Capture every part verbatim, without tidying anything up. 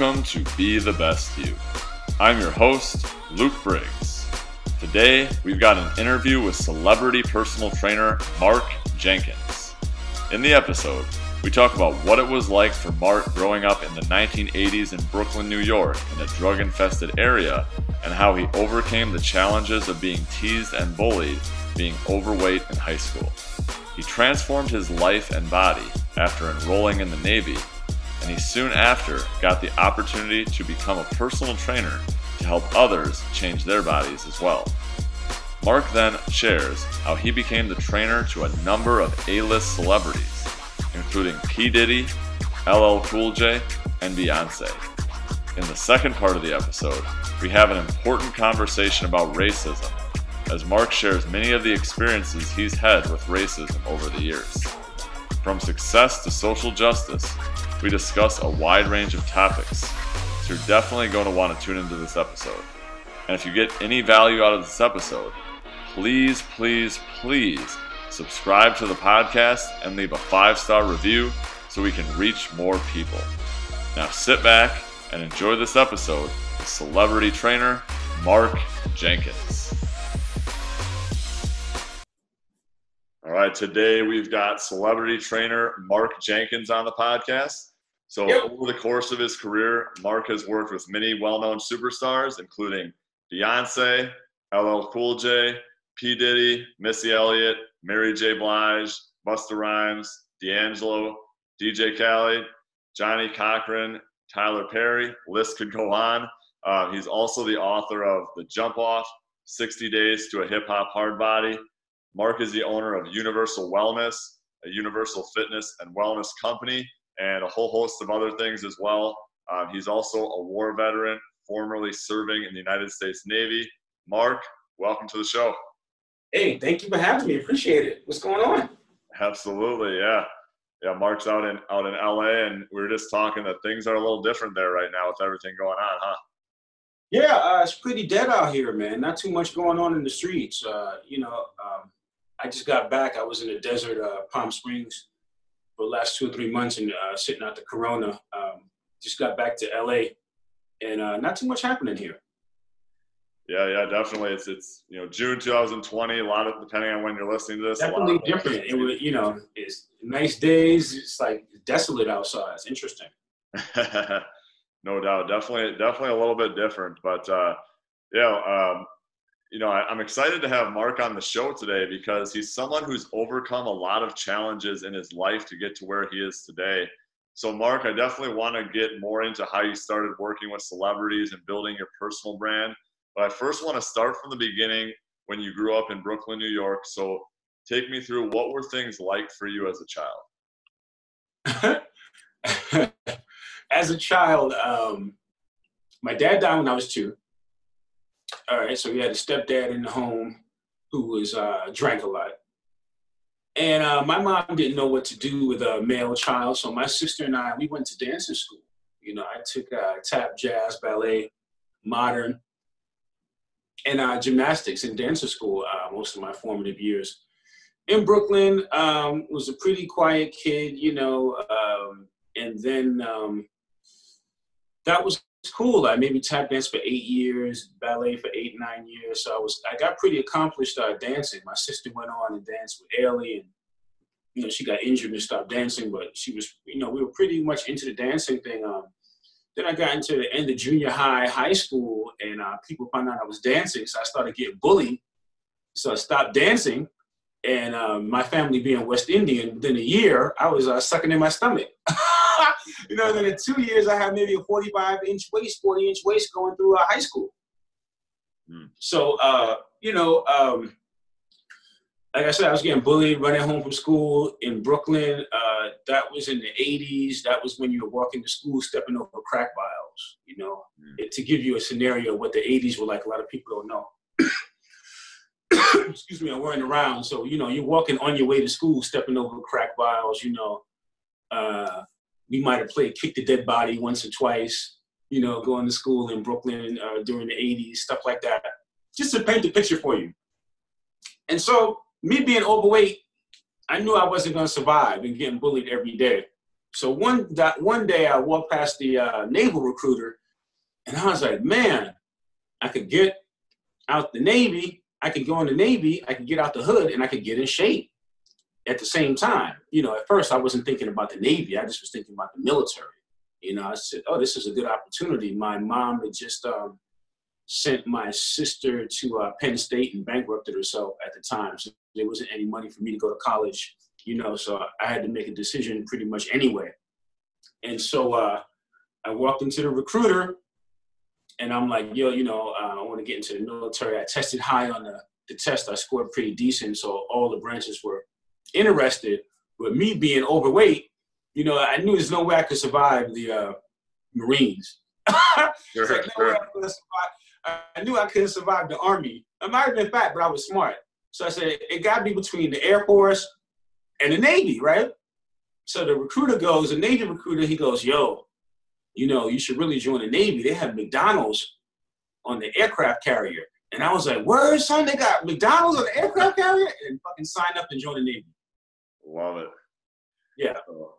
Welcome to Be the Best You. I'm your host, Luke Briggs. Today, we've got an interview with celebrity personal trainer Mark Jenkins. In the episode, we talk about what it was like for Mark growing up in the nineteen eighties in Brooklyn, New York, in a drug-infested area, and how he overcame the challenges of being teased and bullied, being overweight in high school. He transformed his life and body after enrolling in the Navy, and he soon after got the opportunity to become a personal trainer to help others change their bodies as well. Mark then shares how he became the trainer to a number of A-list celebrities, including P. Diddy, L L Cool J, and Beyonce. In the second part of the episode, we have an important conversation about racism, as Mark shares many of the experiences he's had with racism over the years. From success to social justice, we discuss a wide range of topics, so you're definitely going to want to tune into this episode. And if you get any value out of this episode, please, please, please subscribe to the podcast and leave a five-star review so we can reach more people. Now sit back and enjoy this episode with celebrity trainer Mark Jenkins. All right, today we've got celebrity trainer Mark Jenkins on the podcast. So yep. Over the course of his career, Mark has worked with many well-known superstars, including Beyonce, L L Cool J, P. Diddy, Missy Elliott, Mary J. Blige, Busta Rhymes, D'Angelo, D J Khaled, Johnny Cochran, Tyler Perry. List could go on. Uh, he's also the author of The Jump Off, sixty days to a Hip-Hop Hard Body. Mark is the owner of Universal Wellness, a universal fitness and wellness company, and a whole host of other things as well. Um, he's also a war veteran, formerly serving in the United States Navy. Mark, welcome to the show. Hey, thank you for having me. Appreciate it. What's going on? Absolutely, yeah. Yeah, Mark's out in out in L A, and we were just talking that things are a little different there right now with everything going on, huh? Yeah, uh, it's pretty dead out here, man. Not too much going on in the streets. Uh, you know, um, I just got back. I was in the desert, uh, Palm Springs, for the last two or three months and uh, sitting out the corona. Um, just got back to L A, and uh, not too much happening here. Yeah, yeah, definitely. It's, it's you know, June twenty twenty, a lot of, depending on when you're listening to this. Definitely a lot different. It was, you know, it's nice days. It's like desolate outside. It's interesting. No doubt. Definitely, definitely a little bit different. But, uh, yeah, um, you know, I, I'm excited to have Mark on the show today because he's someone who's overcome a lot of challenges in his life to get to where he is today. So, Mark, I definitely want to get more into how you started working with celebrities and building your personal brand. But I first want to start from the beginning when you grew up in Brooklyn, New York. So take me through, what were things like for you as a child? As a child, um, my dad died when I was two. All right, so we had a stepdad in the home who was uh, drank a lot. And uh, my mom didn't know what to do with a male child, so my sister and I, we went to dancing school. You know, I took uh, tap, jazz, ballet, modern, and uh, gymnastics in dancing school uh, most of my formative years. In Brooklyn, um, was a pretty quiet kid, you know, um, and then um, that was cool. I maybe tap dance for eight years, ballet for eight, nine years. So I was, I got pretty accomplished uh, dancing. My sister went on and danced with Ailey, and you know she got injured and stopped dancing. But she was, you know, we were pretty much into the dancing thing. Um, then I got into the end of junior high, high school, and uh, people found out I was dancing, so I started getting bullied. So I stopped dancing, and uh, my family being West Indian, within a year I was uh, sucking in my stomach. You know, then in two years, I had maybe a forty-five inch waist, forty inch waist going through uh, high school. Mm. So, uh, you know, um, like I said, I was getting bullied, running home from school in Brooklyn. Uh, that was in the eighties. That was when you were walking to school, stepping over crack vials, you know, mm. it, to give you a scenario of what the eighties were like. A lot of people don't know. Excuse me, I'm wearing around. So, you know, you're walking on your way to school, stepping over crack vials, you know. Uh, We might have played Kick the Dead Body once or twice, you know, going to school in Brooklyn uh, during the eighties, stuff like that, just to paint the picture for you. And so me being overweight, I knew I wasn't going to survive and getting bullied every day. So one, one day I walked past the uh, naval recruiter, and I was like, man, I could get out the Navy, I could go in the Navy, I could get out the hood, and I could get in shape at the same time. You know, at first I wasn't thinking about the Navy. I just was thinking about the military. You know, I said, oh, this is a good opportunity. My mom had just um, sent my sister to uh, Penn State and bankrupted herself at the time. So there wasn't any money for me to go to college, you know, so I had to make a decision pretty much anyway. And so uh, I walked into the recruiter and I'm like, yo, you know, uh, I want to get into the military. I tested high on the, the test. I scored pretty decent. So all the branches were interested. But me being overweight, you know, I knew there's no way I could survive the uh, Marines. Sure, so sure. I, I, I knew I couldn't survive the Army. I might have been fat, but I was smart. So I said, it got to be between the Air Force and the Navy, right? So the recruiter goes, the Navy recruiter, he goes, yo, you know, you should really join the Navy. They have McDonald's on the aircraft carrier. And I was like, word, son, they got McDonald's on the aircraft carrier? And fucking signed up and joined the Navy. Love it. Yeah. So,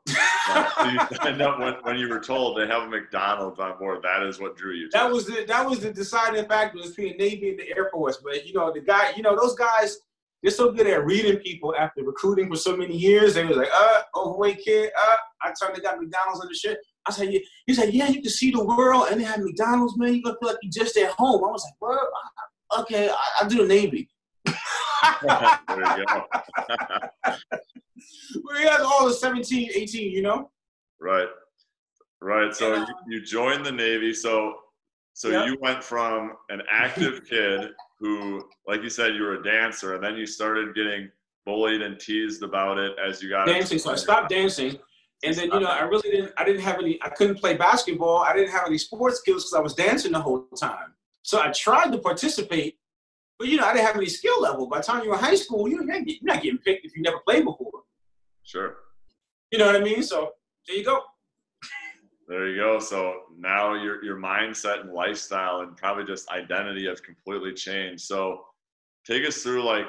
so you signed up when, when you were told they have a McDonald's on board. That is what drew you to that it. was the that was the deciding factor between Navy and the Air Force. But you know, the guy, you know, those guys, they're so good at reading people after recruiting for so many years. They was like, uh, overweight kid, uh, I turned they got McDonald's on the shit. I said, yeah. He said, yeah, you can see the world and they have McDonald's, man. You're gonna feel like you just at home. I was like, well, okay, I, I'll do the Navy. There you go. Well, he has all the seventeen, eighteen, you know? Right. Right. So and, uh, you, you joined the Navy. So so yeah. You went from an active kid who, like you said, you were a dancer, and then you started getting bullied and teased about it as you got dancing. So I stopped dancing. And then, you know, I really didn't, I didn't have any, I couldn't play basketball. I didn't have any sports skills because I was dancing the whole time. So I tried to participate, but, you know, I didn't have any skill level. By the time you're in high school, you're not getting, you're not getting picked if you never played before. Sure. You know what I mean? So there you go. There you go. So now your, your mindset and lifestyle and probably just identity have completely changed. So take us through, like,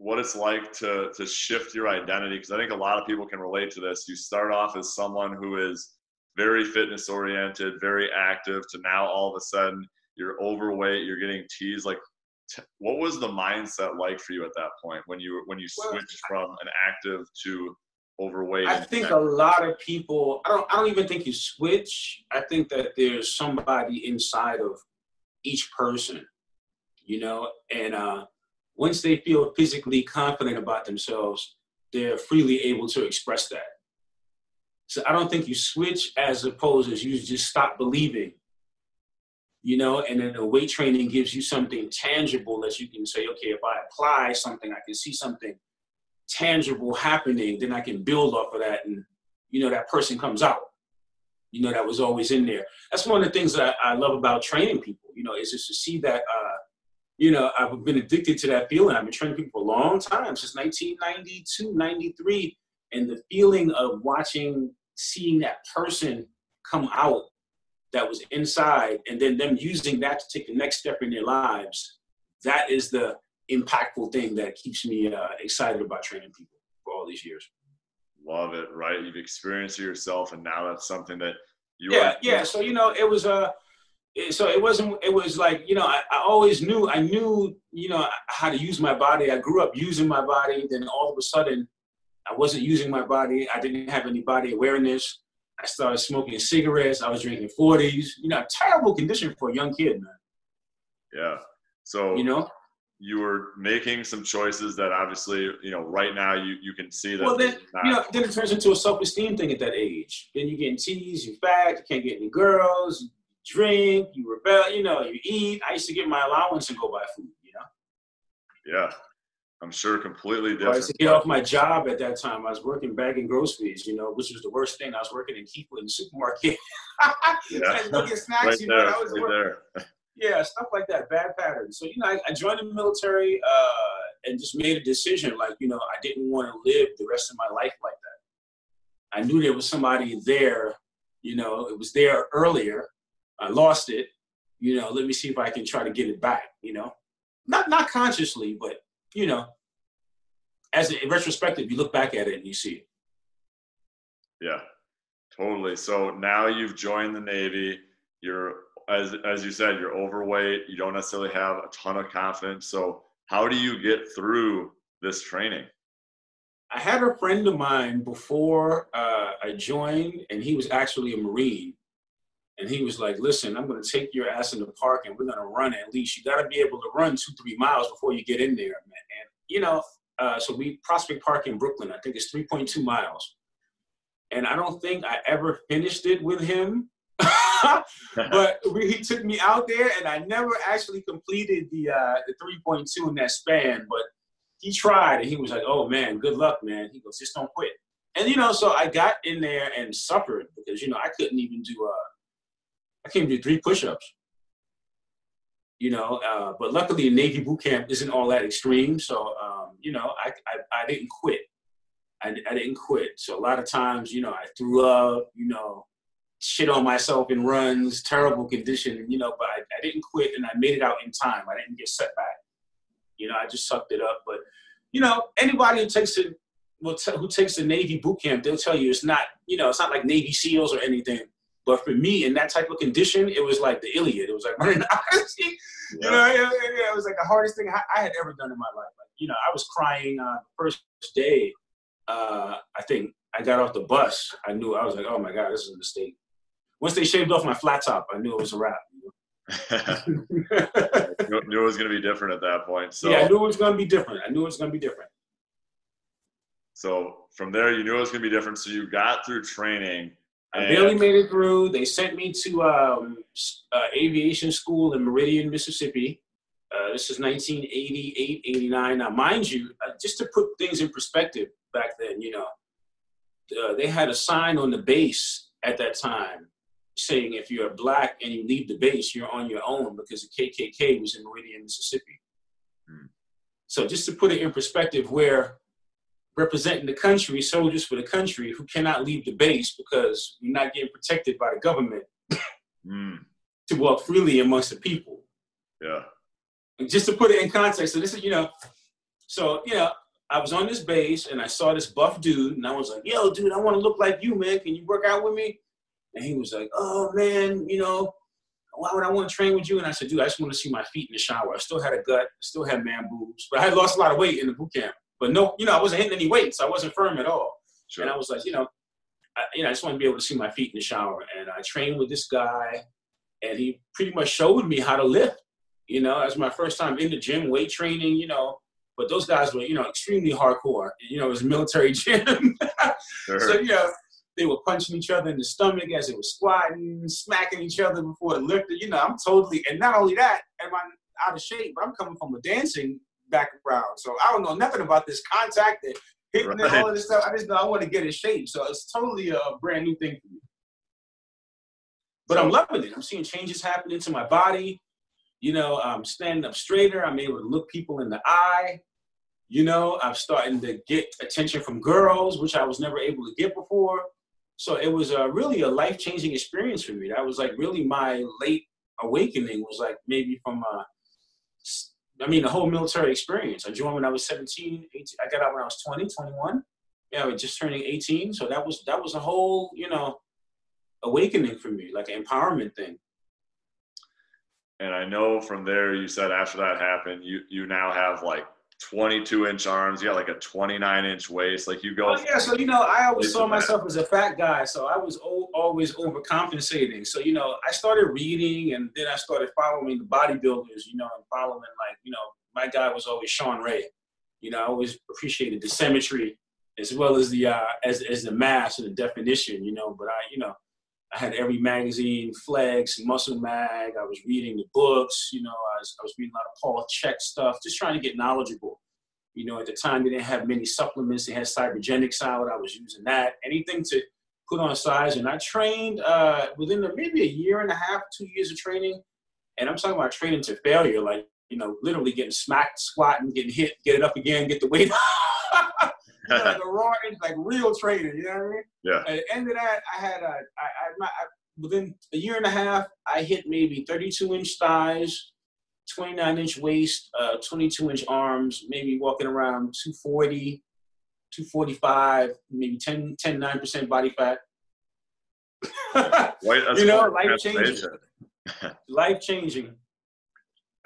what it's like to to shift your identity, because I think a lot of people can relate to this. You start off as someone who is very fitness oriented, very active, to now all of a sudden you're overweight, you're getting teased. Like, t- what was the mindset like for you at that point when you when you well, switched from an active to overweight? I think a lot of people, I don't I don't even think you switch. I think that there's somebody inside of each person, you know, and uh once they feel physically confident about themselves, they're freely able to express that. So I don't think you switch as opposed as you just stop believing, you know, and then the weight training gives you something tangible that you can say, okay, if I apply something, I can see something tangible happening, then I can build off of that. And, you know, that person comes out, you know, that was always in there. That's one of the things that I love about training people, you know, is just to see that, uh, you know, I've been addicted to that feeling. I've been training people for a long time, since nineteen ninety-two, ninety-three. And the feeling of watching, seeing that person come out that was inside, and then them using that to take the next step in their lives, that is the impactful thing that keeps me uh, excited about training people for all these years. Love it, right? You've experienced it yourself, and now that's something that you yeah, are. Yeah, yeah. So, you know, it was a... Uh, So it wasn't, it was like, you know, I, I always knew, I knew, you know, how to use my body. I grew up using my body. Then all of a sudden, I wasn't using my body. I didn't have any body awareness. I started smoking cigarettes. I was drinking forties. You know, terrible condition for a young kid, man. Yeah. So, you know, you were making some choices that obviously, you know, right now you, you can see that. Well, then, not- you know, then it turns into a self-esteem thing at that age. Then you're getting teased, you're fat, you can't get any girls. Drink, you rebel, you know, you eat. I used to get my allowance and go buy food, you know? Yeah, I'm sure completely different. I used to get off my job at that time. I was working bagging groceries, you know, which was the worst thing. I was working in Keeble in the supermarket. Yeah. Looking snacks, right, you know, there, I was right working. There. Yeah, stuff like that, bad patterns. So, you know, I, I joined the military uh, and just made a decision. Like, you know, I didn't want to live the rest of my life like that. I knew there was somebody there, you know, it was there earlier. I lost it, you know, let me see if I can try to get it back, you know? Not not consciously, but, you know, as a, in retrospective, you look back at it and you see it. Yeah. Totally. So now you've joined the Navy. You're, as as you said, you're overweight. You don't necessarily have a ton of confidence. So how do you get through this training? I had a friend of mine before uh, I joined, and he was actually a Marine. And he was like, listen, I'm going to take your ass in the park and we're going to run at least. You got to be able to run two, three miles before you get in there, man. And, you know, uh, so we, Prospect Park in Brooklyn, I think it's three point two miles. And I don't think I ever finished it with him. But he took me out there, and I never actually completed the, uh, the three point two in that span. But he tried, and he was like, oh, man, good luck, man. He goes, just don't quit. And, you know, so I got in there and suffered because, you know, I couldn't even do uh, – I came to three push-ups, you know, uh, but luckily Navy boot camp isn't all that extreme. So, um, you know, I, I, I didn't quit. I, I didn't quit. So a lot of times, you know, I threw up, you know, shit on myself in runs, terrible condition, you know, but I, I didn't quit and I made it out in time. I didn't get set back. You know, I just sucked it up. But, you know, anybody who takes the, will t- who takes the Navy boot camp, they'll tell you it's not, you know, it's not like Navy SEALs or anything. But for me, in that type of condition, it was like the Iliad. It was like running out of sea. You know, it, it was like the hardest thing I had ever done in my life. Like, you know, I was crying uh, the first day. Uh, I think I got off the bus. I knew I was like, oh my God, this is a mistake. Once they shaved off my flat top, I knew it was a wrap. I knew it was going to be different at that point. So yeah, I knew it was going to be different. I knew it was going to be different. So from there, you knew it was going to be different. So you got through training. I barely made it through. They sent me to um, uh, aviation school in Meridian, Mississippi. Uh, this is nineteen eighty-eight, eighty-nine. Now, mind you, uh, just to put things in perspective back then, you know, uh, they had a sign on the base at that time saying if you're black and you leave the base, you're on your own because the K K K was in Meridian, Mississippi. Hmm. So just to put it in perspective where representing the country, soldiers for the country who cannot leave the base because you're not getting protected by the government mm. to walk freely amongst the people. Yeah. And just to put it in context, so this is, you know, so, you know, I was on this base and I saw this buff dude and I was like, yo, dude, I want to look like you, man. Can you work out with me? And he was like, oh, man, you know, why would I want to train with you? And I said, dude, I just want to see my feet in the shower. I still had a gut, still had man boobs, but I had lost a lot of weight in the boot camp. But no, you know, I wasn't hitting any weights. I wasn't firm at all. Sure. And I was like, you know, I, you know, I just want to be able to see my feet in the shower. And I trained with this guy, and he pretty much showed me how to lift. You know, that was my first time in the gym, weight training, you know. But those guys were, you know, extremely hardcore. You know, it was a military gym. Sure. So, you know, they were punching each other in the stomach as they were squatting, smacking each other before the lifter. You know, I'm totally – and not only that, am I out of shape, but I'm coming from a dancing – background, so I don't know nothing about this contact and hitting right. and all of this stuff. I just know I want to get in shape, so it's totally a brand new thing for me. But I'm loving it. I'm seeing changes happening to my body. You know, I'm standing up straighter. I'm able to look people in the eye. You know, I'm starting to get attention from girls, which I was never able to get before. So it was a, really a life-changing experience for me. That was like really my late awakening. Was like maybe from a I mean, the whole military experience. I joined when I was seventeen, eighteen. I got out when I was twenty, twenty-one. Yeah, I was just turning eighteen. So that was that was a whole, you know, awakening for me, like an empowerment thing. And I know from there, you said after that happened, you you now have like twenty-two inch arms. You got like a twenty-nine inch waist. Like you go. Oh, yeah. So, you know, I always saw myself as a fat guy. So I was o- always overcompensating. So, you know, I started reading and then I started following the bodybuilders, you know, and following like, you know, my guy was always Sean Ray. You know, I always appreciated the symmetry as well as the, uh, as, as the mass and the definition, you know, but I, you know, I had every magazine, Flex, Muscle Mag. I was reading the books, you know, I was, I was reading a lot of Paul Check stuff, just trying to get knowledgeable. You know, at the time, they didn't have many supplements. They had Cybergenics out. I was using that. Anything to put on size. And I trained uh, within the, maybe a year and a half, two years of training. And I'm talking about training to failure, like, you know, literally getting smacked, squatting, getting hit, get it up again, get the weight up. You know, like a raw, like real trainer, you know what I mean? Yeah. At the end of that, I had, a, I, I, my, I, within a year and a half, I hit maybe thirty-two inch thighs, twenty-nine inch waist, uh, twenty-two inch arms, maybe walking around two forty, two forty-five, maybe ten, ten, nine percent body fat. You know, life changing. Life changing.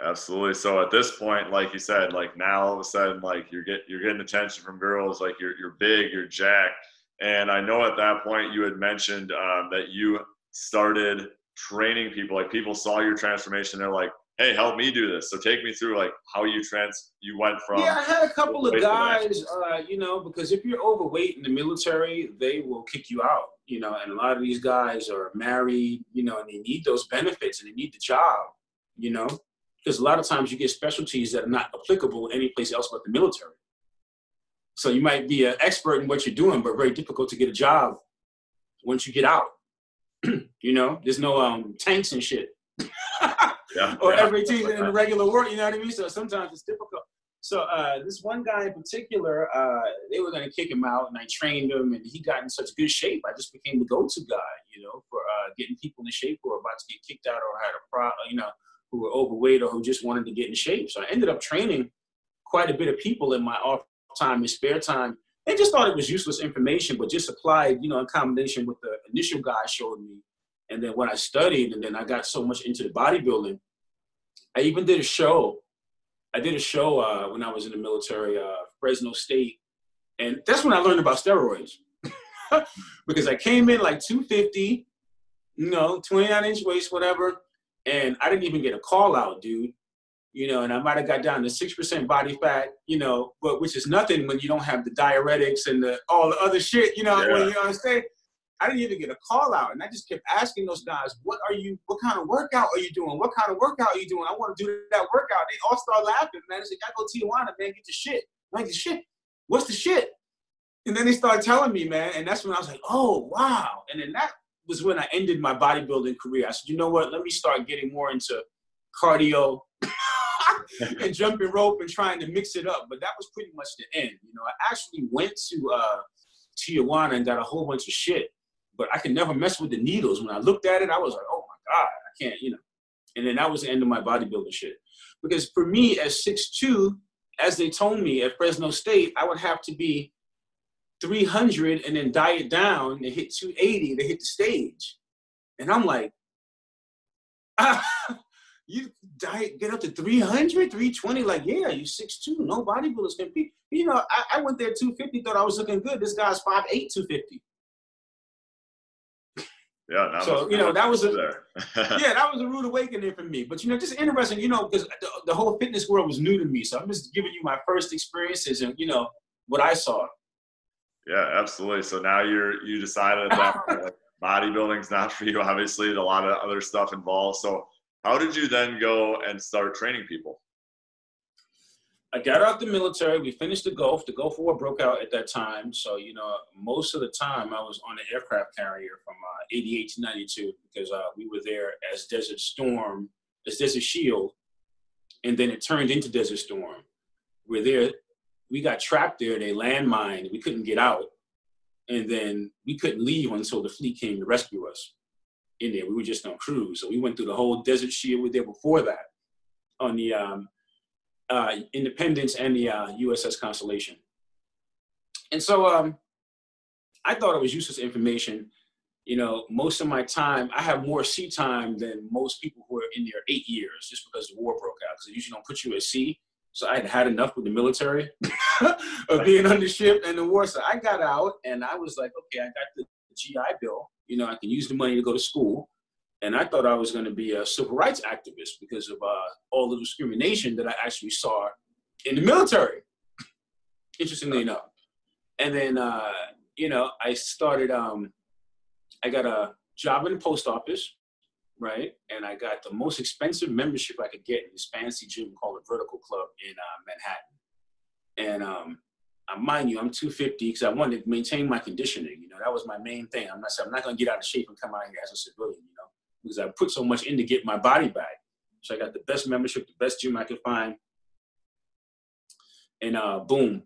Absolutely. So at this point, like you said, like now all of a sudden, like you're get you're getting attention from girls. Like you're you're big, you're jacked. And I know at that point you had mentioned um, that you started training people. Like people saw your transformation. They're like, "Hey, help me do this." So take me through like how you trans you went from. Yeah, I had a couple of guys, uh, you know, because if you're overweight in the military, they will kick you out. You know, and a lot of these guys are married. You know, and they need those benefits and they need the job. You know. Because a lot of times you get specialties that are not applicable anyplace else but the military. So you might be an expert in what you're doing, but very difficult to get a job once you get out. You know, there's no um, tanks and shit. Yeah, or yeah, every team like in the regular world, you know what I mean? So sometimes it's difficult. So uh, this one guy in particular, uh, they were going to kick him out, and I trained him, and he got in such good shape. I just became the go-to guy, you know, for uh, getting people in shape who were about to get kicked out or had a problem, you know, who were overweight or who just wanted to get in shape. So I ended up training quite a bit of people in my off time and spare time. They just thought it was useless information, but just applied, you know, in combination with the initial guy showed me. And then when I studied, and then I got so much into the bodybuilding, I even did a show. I did a show uh, when I was in the military, uh, Fresno State. And that's when I learned about steroids. Because I came in like two fifty, you know, twenty-nine inch waist, whatever. And I didn't even get a call out, dude, you know, and I might have got down to six percent body fat, you know, but which is nothing when you don't have the diuretics and the, all the other shit, you know, yeah. When, you know what I'm saying? I didn't even get a call out. And I just kept asking those guys, what are you, what kind of workout are you doing? What kind of workout are you doing? I want to do that workout. They all start laughing, man. They said, I go Tijuana, man, get the shit. I'm like, the shit? What's the shit? And then they started telling me, man. And that's when I was like, oh, wow. And then that was when I ended my bodybuilding career. I said, you know what, let me start getting more into cardio and jumping rope and trying to mix it up. But that was pretty much the end. You know, I actually went to uh, Tijuana and got a whole bunch of shit, but I could never mess with the needles. When I looked at it, I was like, oh my God, I can't, you know. And then that was the end of my bodybuilding shit. Because for me at six two, as they told me at Fresno State, I would have to be three hundred and then diet down and hit two eighty to hit the stage. And I'm like, ah, you diet, get up to three hundred, three twenty, like, yeah, you six two, no bodybuilders can be. You know, I, I went there two fifty, thought I was looking good. This guy's five eight, two fifty. Yeah, that so, was, you know, that was, a, yeah, that was a rude awakening for me. But, you know, just interesting, you know, because the, the whole fitness world was new to me. So I'm just giving you my first experiences and, you know, what I saw. Yeah, absolutely. So now you're, you decided that like, bodybuilding's not for you, obviously, and a lot of other stuff involved. So how did you then go and start training people? I got out the military. We finished the Gulf. The Gulf War broke out at that time. So, you know, most of the time I was on an aircraft carrier from uh, eighty-eight to ninety-two because uh, we were there as Desert Storm, as Desert Shield. And then it turned into Desert Storm. We're there. We got trapped there. They landmined. We couldn't get out. And then we couldn't leave until the fleet came to rescue us in there. We were just on cruise. So we went through the whole Desert Shield. We were there before that on the um, uh, Independence and the uh, U S S Constellation. And so um, I thought it was useless information. You know, most of my time, I have more sea time than most people who are in there eight years just because the war broke out. Because they usually don't put you at sea. So I had had enough with the military of being on the ship and the war. So I got out and I was like, okay, I got the G I Bill. You know, I can use the money to go to school. And I thought I was going to be a civil rights activist because of uh, all the discrimination that I actually saw in the military, interestingly enough. And then, uh, you know, I started, um, I got a job in the post office, right? And I got the most expensive membership I could get in this fancy gym called the Vertical Club in uh, Manhattan. And um, I, mind you, I'm two fifty because I wanted to maintain my conditioning. You know, that was my main thing. I'm not I'm not going to get out of shape and come out here as a civilian, you know, because I put so much in to get my body back. So I got the best membership, the best gym I could find. And uh, boom,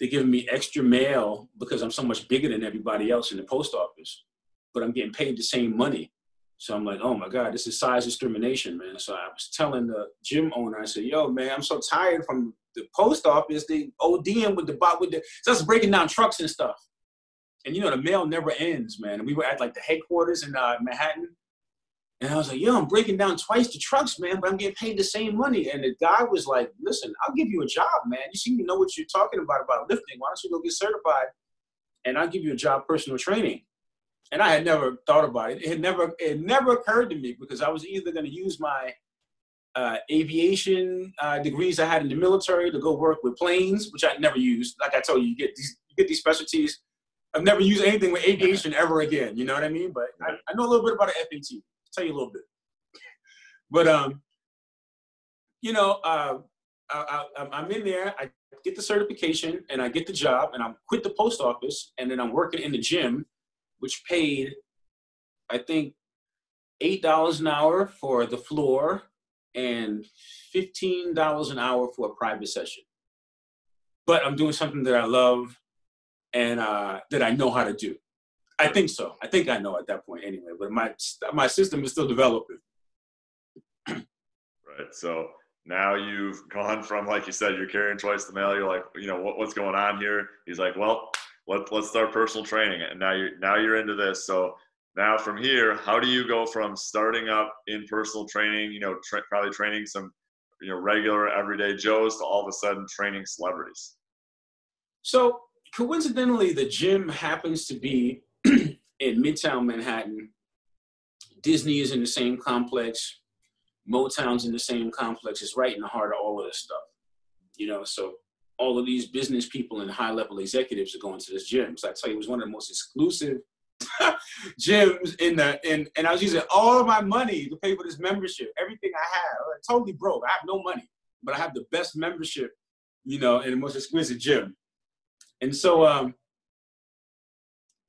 they're giving me extra mail because I'm so much bigger than everybody else in the post office, but I'm getting paid the same money. So I'm like, oh my God, this is size discrimination, man. So I was telling the gym owner, I said, yo, man, I'm so tired from the post office. They O D M with the bot with the, so that's breaking down trucks and stuff. And, you know, the mail never ends, man. And we were at, like, the headquarters in uh, Manhattan. And I was like, yo, I'm breaking down twice the trucks, man, but I'm getting paid the same money. And the guy was like, listen, I'll give you a job, man. You seem to know what you're talking about, about lifting. Why don't you go get certified? And I'll give you a job, personal training. And I had never thought about it. It had never, it never occurred to me, because I was either going to use my uh, aviation uh, degrees I had in the military to go work with planes, which I never used. Like I told you, you get these, you get these specialties. I've never used anything with aviation ever again. You know what I mean? But I, I know a little bit about an F A T. Tell you a little bit, but um, you know, uh, I, I, I'm in there. I get the certification and I get the job, and I quit the post office, and then I'm working in the gym, which paid, I think, eight dollars an hour for the floor, and fifteen dollars an hour for a private session. But I'm doing something that I love, and uh, that I know how to do. I think so. I think I know at that point anyway, but my my system is still developing. Right. So now you've gone from, like you said, you're carrying twice the mail. You're like, you know, what, what's going on here? He's like, well, let's let's start personal training. And now you're, now you're into this. So now from here, how do you go from starting up in personal training, you know, tra- probably training some, you know, regular everyday Joes, to all of a sudden training celebrities? So coincidentally, the gym happens to be in Midtown Manhattan. Disney is in the same complex. Motown's in the same complex. It's right in the heart of all of this stuff, you know. So all of these business people and high-level executives are going to this gym. So I tell you, it was one of the most exclusive gyms in the. In, and I was using all of my money to pay for this membership. Everything I had, I was totally broke. I have no money, but I have the best membership, you know, in the most exquisite gym. And so. Um,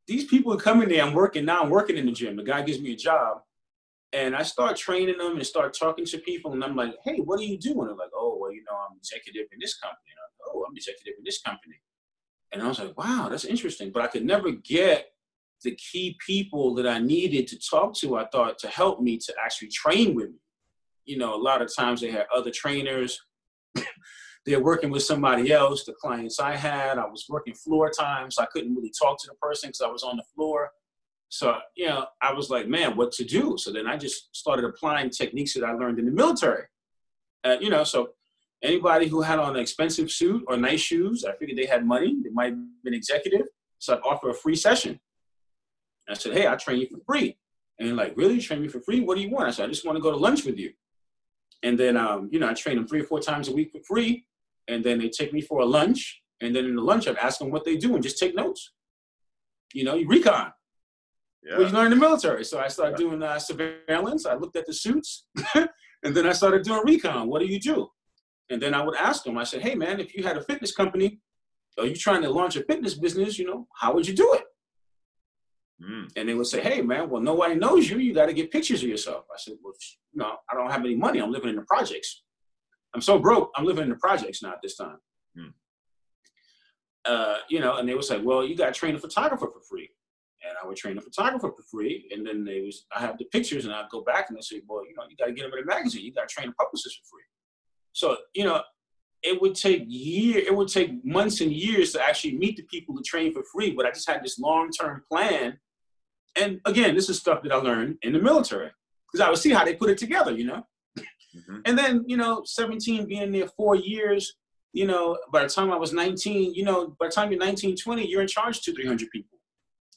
These people are coming there. I'm working now. I'm working in the gym. The guy gives me a job, and I start training them and start talking to people. And I'm like, "Hey, what are you doing?" They're like, "Oh, well, you know, I'm executive in this company." And I'm like, "Oh, I'm executive in this company." And I was like, "Wow, that's interesting." But I could never get the key people that I needed to talk to. I thought, to help me to actually train with me. You know, a lot of times they had other trainers. They're working with somebody else. The clients I had, I was working floor time, so I couldn't really talk to the person because I was on the floor. So, you know, I was like, man, what to do? So then I just started applying techniques that I learned in the military. Uh, you know, so anybody who had on an expensive suit or nice shoes, I figured they had money. They might have been executive. So I'd offer a free session. And I said, hey, I'll train you for free. And they're like, really? You train me for free? What do you want? I said, I just want to go to lunch with you. And then, um, you know, I train them three or four times a week for free. And then they take me for a lunch. And then in the lunch, I'd ask them what they do and just take notes. You know, you recon. Yeah. What you learn in the military. So I started yeah. doing uh, surveillance. I looked at the suits. And then I started doing recon. What do you do? And then I would ask them. I said, hey, man, if you had a fitness company, are you trying to launch a fitness business? You know, how would you do it? Mm. And they would say, hey, man, well, nobody knows you. You got to get pictures of yourself. I said, well, you know, I don't have any money. I'm living in the projects. I'm so broke. I'm living in the projects now at this time. Hmm. Uh, you know, and they would say, well, you got to train a photographer for free. And I would train a photographer for free. And then they was, I have the pictures, and I'd go back and they say, well, you know, you got to get them in a magazine. You got to train a publicist for free. So, you know, it would take year, it would take months and years to actually meet the people who train for free. But I just had this long-term plan. And again, this is stuff that I learned in the military, because I would see how they put it together, you know? Mm-hmm. And then, you know, seventeen, being there four years, you know, by the time I was nineteen, you know, by the time you're nineteen, twenty, you're in charge of two, three hundred people.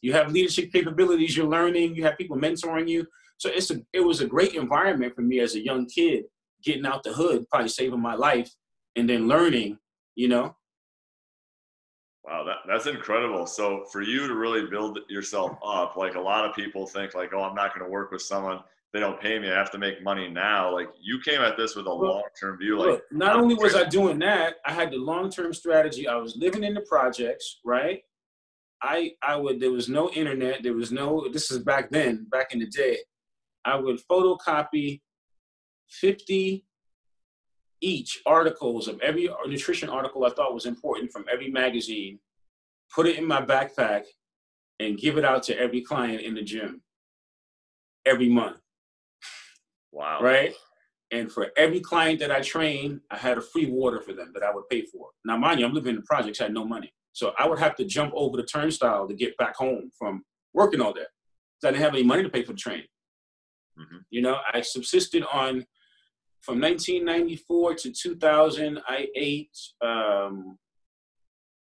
You have leadership capabilities, you're learning, you have people mentoring you. So it's a, it was a great environment for me as a young kid, getting out the hood, probably saving my life, and then learning, you know. Wow, that, that's incredible. So for you to really build yourself up, like a lot of people think like, oh, I'm not going to work with someone. They don't pay me. I have to make money now. Like, you came at this with a long-term view. Like, look, not only was I doing that, I had the long-term strategy. I was living in the projects, right? I I would. There was no internet. There was no. This is back then, back in the day. I would photocopy fifty each articles of every nutrition article I thought was important from every magazine, put it in my backpack, and give it out to every client in the gym every month. Wow. Right? And for every client that I trained, I had a free water for them that I would pay for. Now, mind you, I'm living in the projects, I had no money. So I would have to jump over the turnstile to get back home from working all day. I didn't have any money to pay for the train. Mm-hmm. You know, I subsisted on, from nineteen ninety-four to two thousand, I ate um,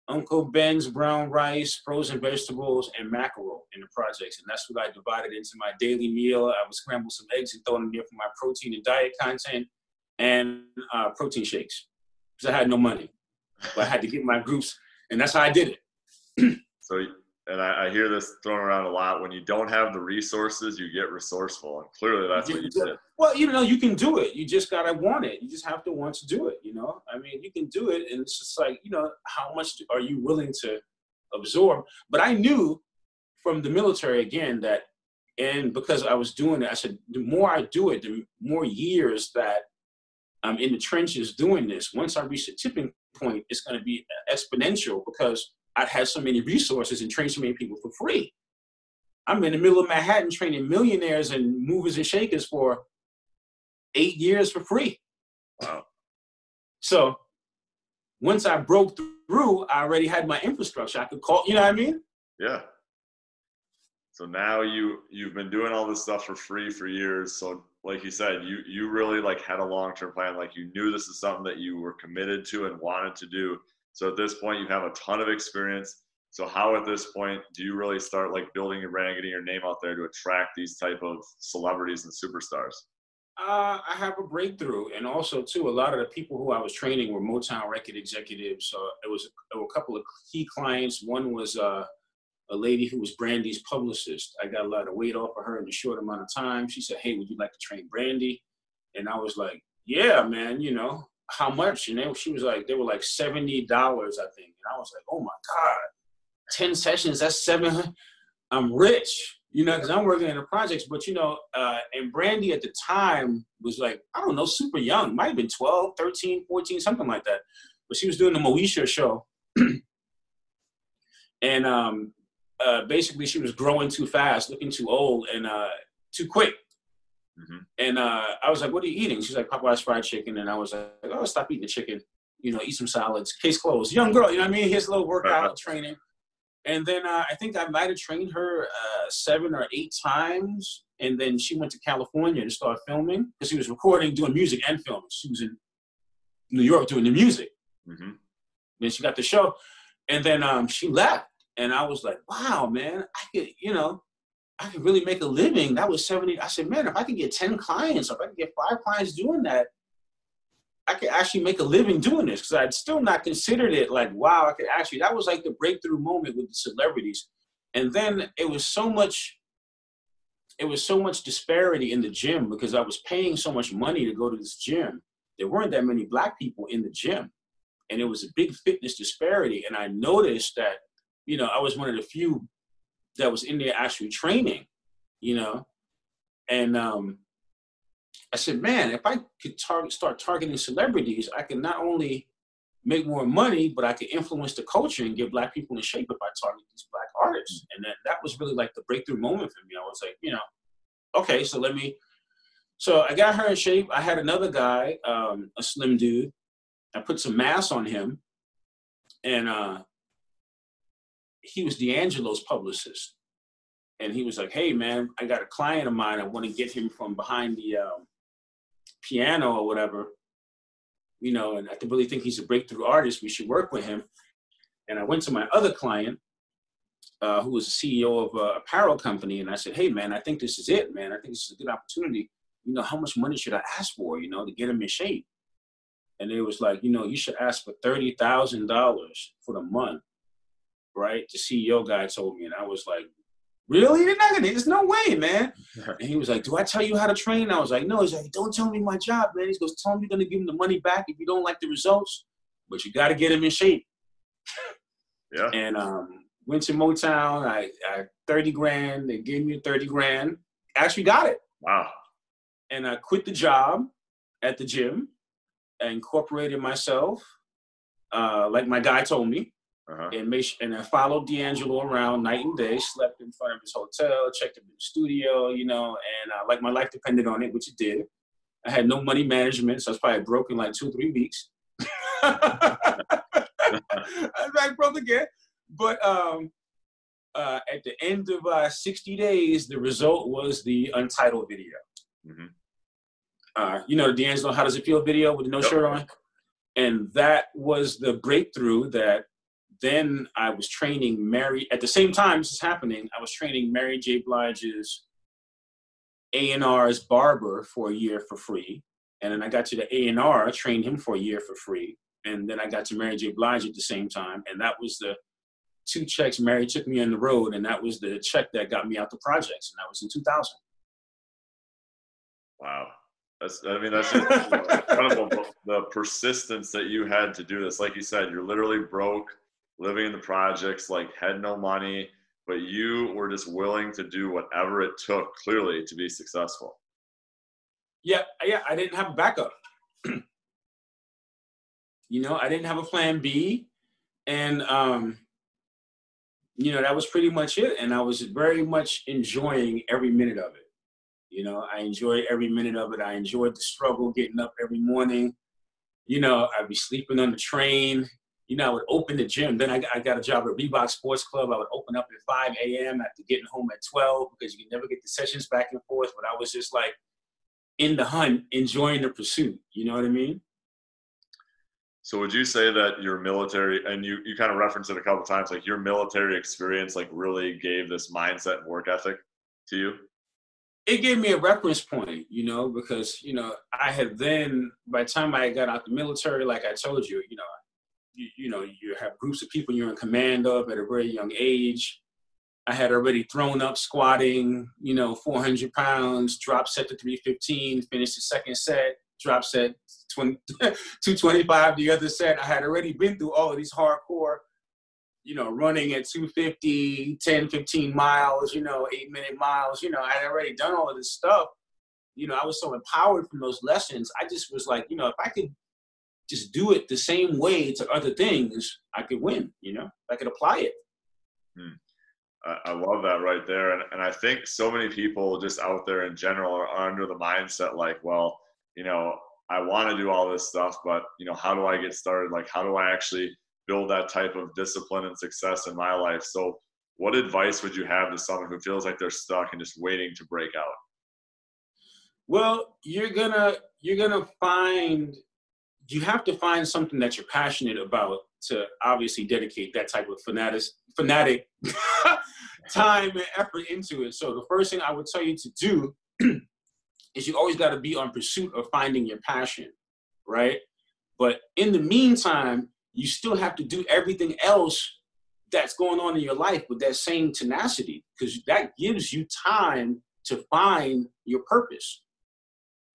Uncle Ben's brown rice, frozen vegetables, and mackerel in the projects. And that's what I divided into my daily meal. I would scramble some eggs and throw them in there for my protein and diet content, and uh, protein shakes, because I had no money. But I had to get my groups, and that's how I did it. So, and I, I hear this thrown around a lot. When you don't have the resources, you get resourceful. And clearly that's what you did. Well, you know, you can do it. You just got to want it. You just have to want to do it, you know. I mean, you can do it. And it's just like, you know, how much are you willing to absorb? But I knew from the military, again, that, and because I was doing it, I said, the more I do it, the more years that I'm in the trenches doing this, once I reach a tipping point, it's going to be exponential, because I'd had so many resources and trained so many people for free. I'm in the middle of Manhattan training millionaires and movers and shakers for eight years for free. Wow. So once I broke through, I already had my infrastructure. I could call, you know what I mean? Yeah. So now you, you've been doing all this stuff for free for years. So like you said, you, you really like had a long-term plan. Like you knew this is something that you were committed to and wanted to do. So at this point, you have a ton of experience. So how at this point do you really start like building your brand, getting your name out there to attract these type of celebrities and superstars? Uh, I have a breakthrough. And also too, a lot of the people who I was training were Motown record executives. So it was there were a couple of key clients. One was uh, a lady who was Brandy's publicist. I got a lot of weight off of her in a short amount of time. She said, hey, would you like to train Brandy? And I was like, yeah, man, you know. How much? And they, she was like, they were like seventy dollars, I think. And I was like, oh my God, ten sessions, that's seven hundred dollars. I'm rich, you know, because I'm working in the projects. But, you know, uh, and Brandy at the time was like, I don't know, super young. Might have been twelve, thirteen, fourteen, something like that. But she was doing the Moesha show. And um, uh, basically she was growing too fast, looking too old and uh, too quick. Mm-hmm. And uh, I was like, what are you eating? She's like, Popeye's fried chicken. And I was like, oh, stop eating the chicken. You know, eat some salads. Case closed. Young girl, you know what I mean? Here's a little workout uh-huh. training. And then uh, I think I might have trained her uh, seven or eight times. And then she went to California to start filming, because she was recording, doing music and filming. She was in New York doing the music. Mm-hmm. Then she got the show. And then um, she left. And I was like, wow, man, I could, you know. I could really make a living. That was seventy. I said, man, if I could get ten clients, if I could get five clients doing that, I could actually make a living doing this. Because I'd still not considered it like, wow, I could actually. That was like the breakthrough moment with the celebrities. And then it was so much, it was so much disparity in the gym, because I was paying so much money to go to this gym. There weren't that many black people in the gym. And it was a big fitness disparity. And I noticed that, you know, I was one of the few that was in there actually training, you know? And um, I said, man, if I could tar- start targeting celebrities, I can not only make more money, but I could influence the culture and get black people in shape if I target these black artists. Mm-hmm. And that, that was really like the breakthrough moment for me. I was like, you know, okay, so let me, so I got her in shape. I had another guy, um, a slim dude. I put some mass on him, and uh, he was D'Angelo's publicist. And he was like, hey man, I got a client of mine. I want to get him from behind the um, piano or whatever, you know, and I really think he's a breakthrough artist. We should work with him. And I went to my other client uh, who was the C E O of an apparel company. And I said, hey man, I think this is it, man. I think this is a good opportunity. You know, how much money should I ask for, you know, to get him in shape? And they was like, you know, you should ask for thirty thousand dollars for the month. Right, the C E O guy told me, and I was like, really? You're not gonna, there's no way, man. And he was like, do I tell you how to train? I was like, no. He's like, don't tell me my job, man. He goes, tell him you're gonna give him the money back if you don't like the results, but you gotta get him in shape. Yeah. And um, went to Motown, I, I thirty grand, they gave me thirty grand, actually got it. Wow. And I quit the job at the gym, I incorporated myself, uh, like my guy told me. Uh-huh. And made, and I followed D'Angelo around night and day, slept in front of his hotel, checked him in the studio, you know, and uh, like my life depended on it, which it did. I had no money management, so I was probably broke in like two, three weeks. I was back broke again. But um, uh, at the end of uh, sixty days, the result was the Untitled video. Mm-hmm. Uh, you know, D'Angelo, how does it feel video with no yep. shirt on? And that was the breakthrough that then I was training Mary. At the same time this is happening, I was training Mary J. Blige's A and R's barber for a year for free. And then I got to the A and R, trained him for a year for free. And then I got to Mary J. Blige at the same time. And that was the two checks Mary took me on the road. And that was the check that got me out the projects. And that was in two thousand. Wow. That's, I mean, that's just incredible, the persistence that you had to do this. Like you said, you're literally broke, living in the projects, like had no money, but you were just willing to do whatever it took, clearly, to be successful. Yeah, yeah, I didn't have a backup. You know, I didn't have a plan B. And, um, you know, that was pretty much it. And I was very much enjoying every minute of it. You know, I enjoyed every minute of it. I enjoyed the struggle, getting up every morning. You know, I'd be sleeping on the train. You know, I would open the gym. Then I, I got a job at Reebok Sports Club. I would open up at five a.m. after getting home at twelve because you could never get the sessions back and forth. But I was just like, in the hunt, enjoying the pursuit. You know what I mean? So would you say that your military, and you, you kind of referenced it a couple of times, like your military experience like really gave this mindset and work ethic to you? It gave me a reference point, you know, because, you know, I had then, by the time I got out the military, like I told you, you know, you, you know, you have groups of people you're in command of at a very young age. I had already thrown up squatting, you know, four hundred pounds, drop set to three fifteen, finished the second set, drop set two twenty-five, the other set. I had already been through all of these hardcore, you know, running at two fifty, ten, fifteen miles, you know, eight minute miles, you know, I had already done all of this stuff. You know, I was so empowered from those lessons. I just was like, you know, if I could just do it the same way to other things, I could win, you know, I could apply it. Hmm. I love that right there. And, and I think so many people just out there in general are under the mindset like, well, you know, I want to do all this stuff, but, you know, how do I get started? Like, how do I actually build that type of discipline and success in my life? So what advice would you have to someone who feels like they're stuck and just waiting to break out? Well, you're gonna, you're gonna find, you have to find something that you're passionate about to obviously dedicate that type of fanatic, fanatic time and effort into it. So the first thing I would tell you to do is you always got to be on pursuit of finding your passion, right? But in the meantime, you still have to do everything else that's going on in your life with that same tenacity, because that gives you time to find your purpose.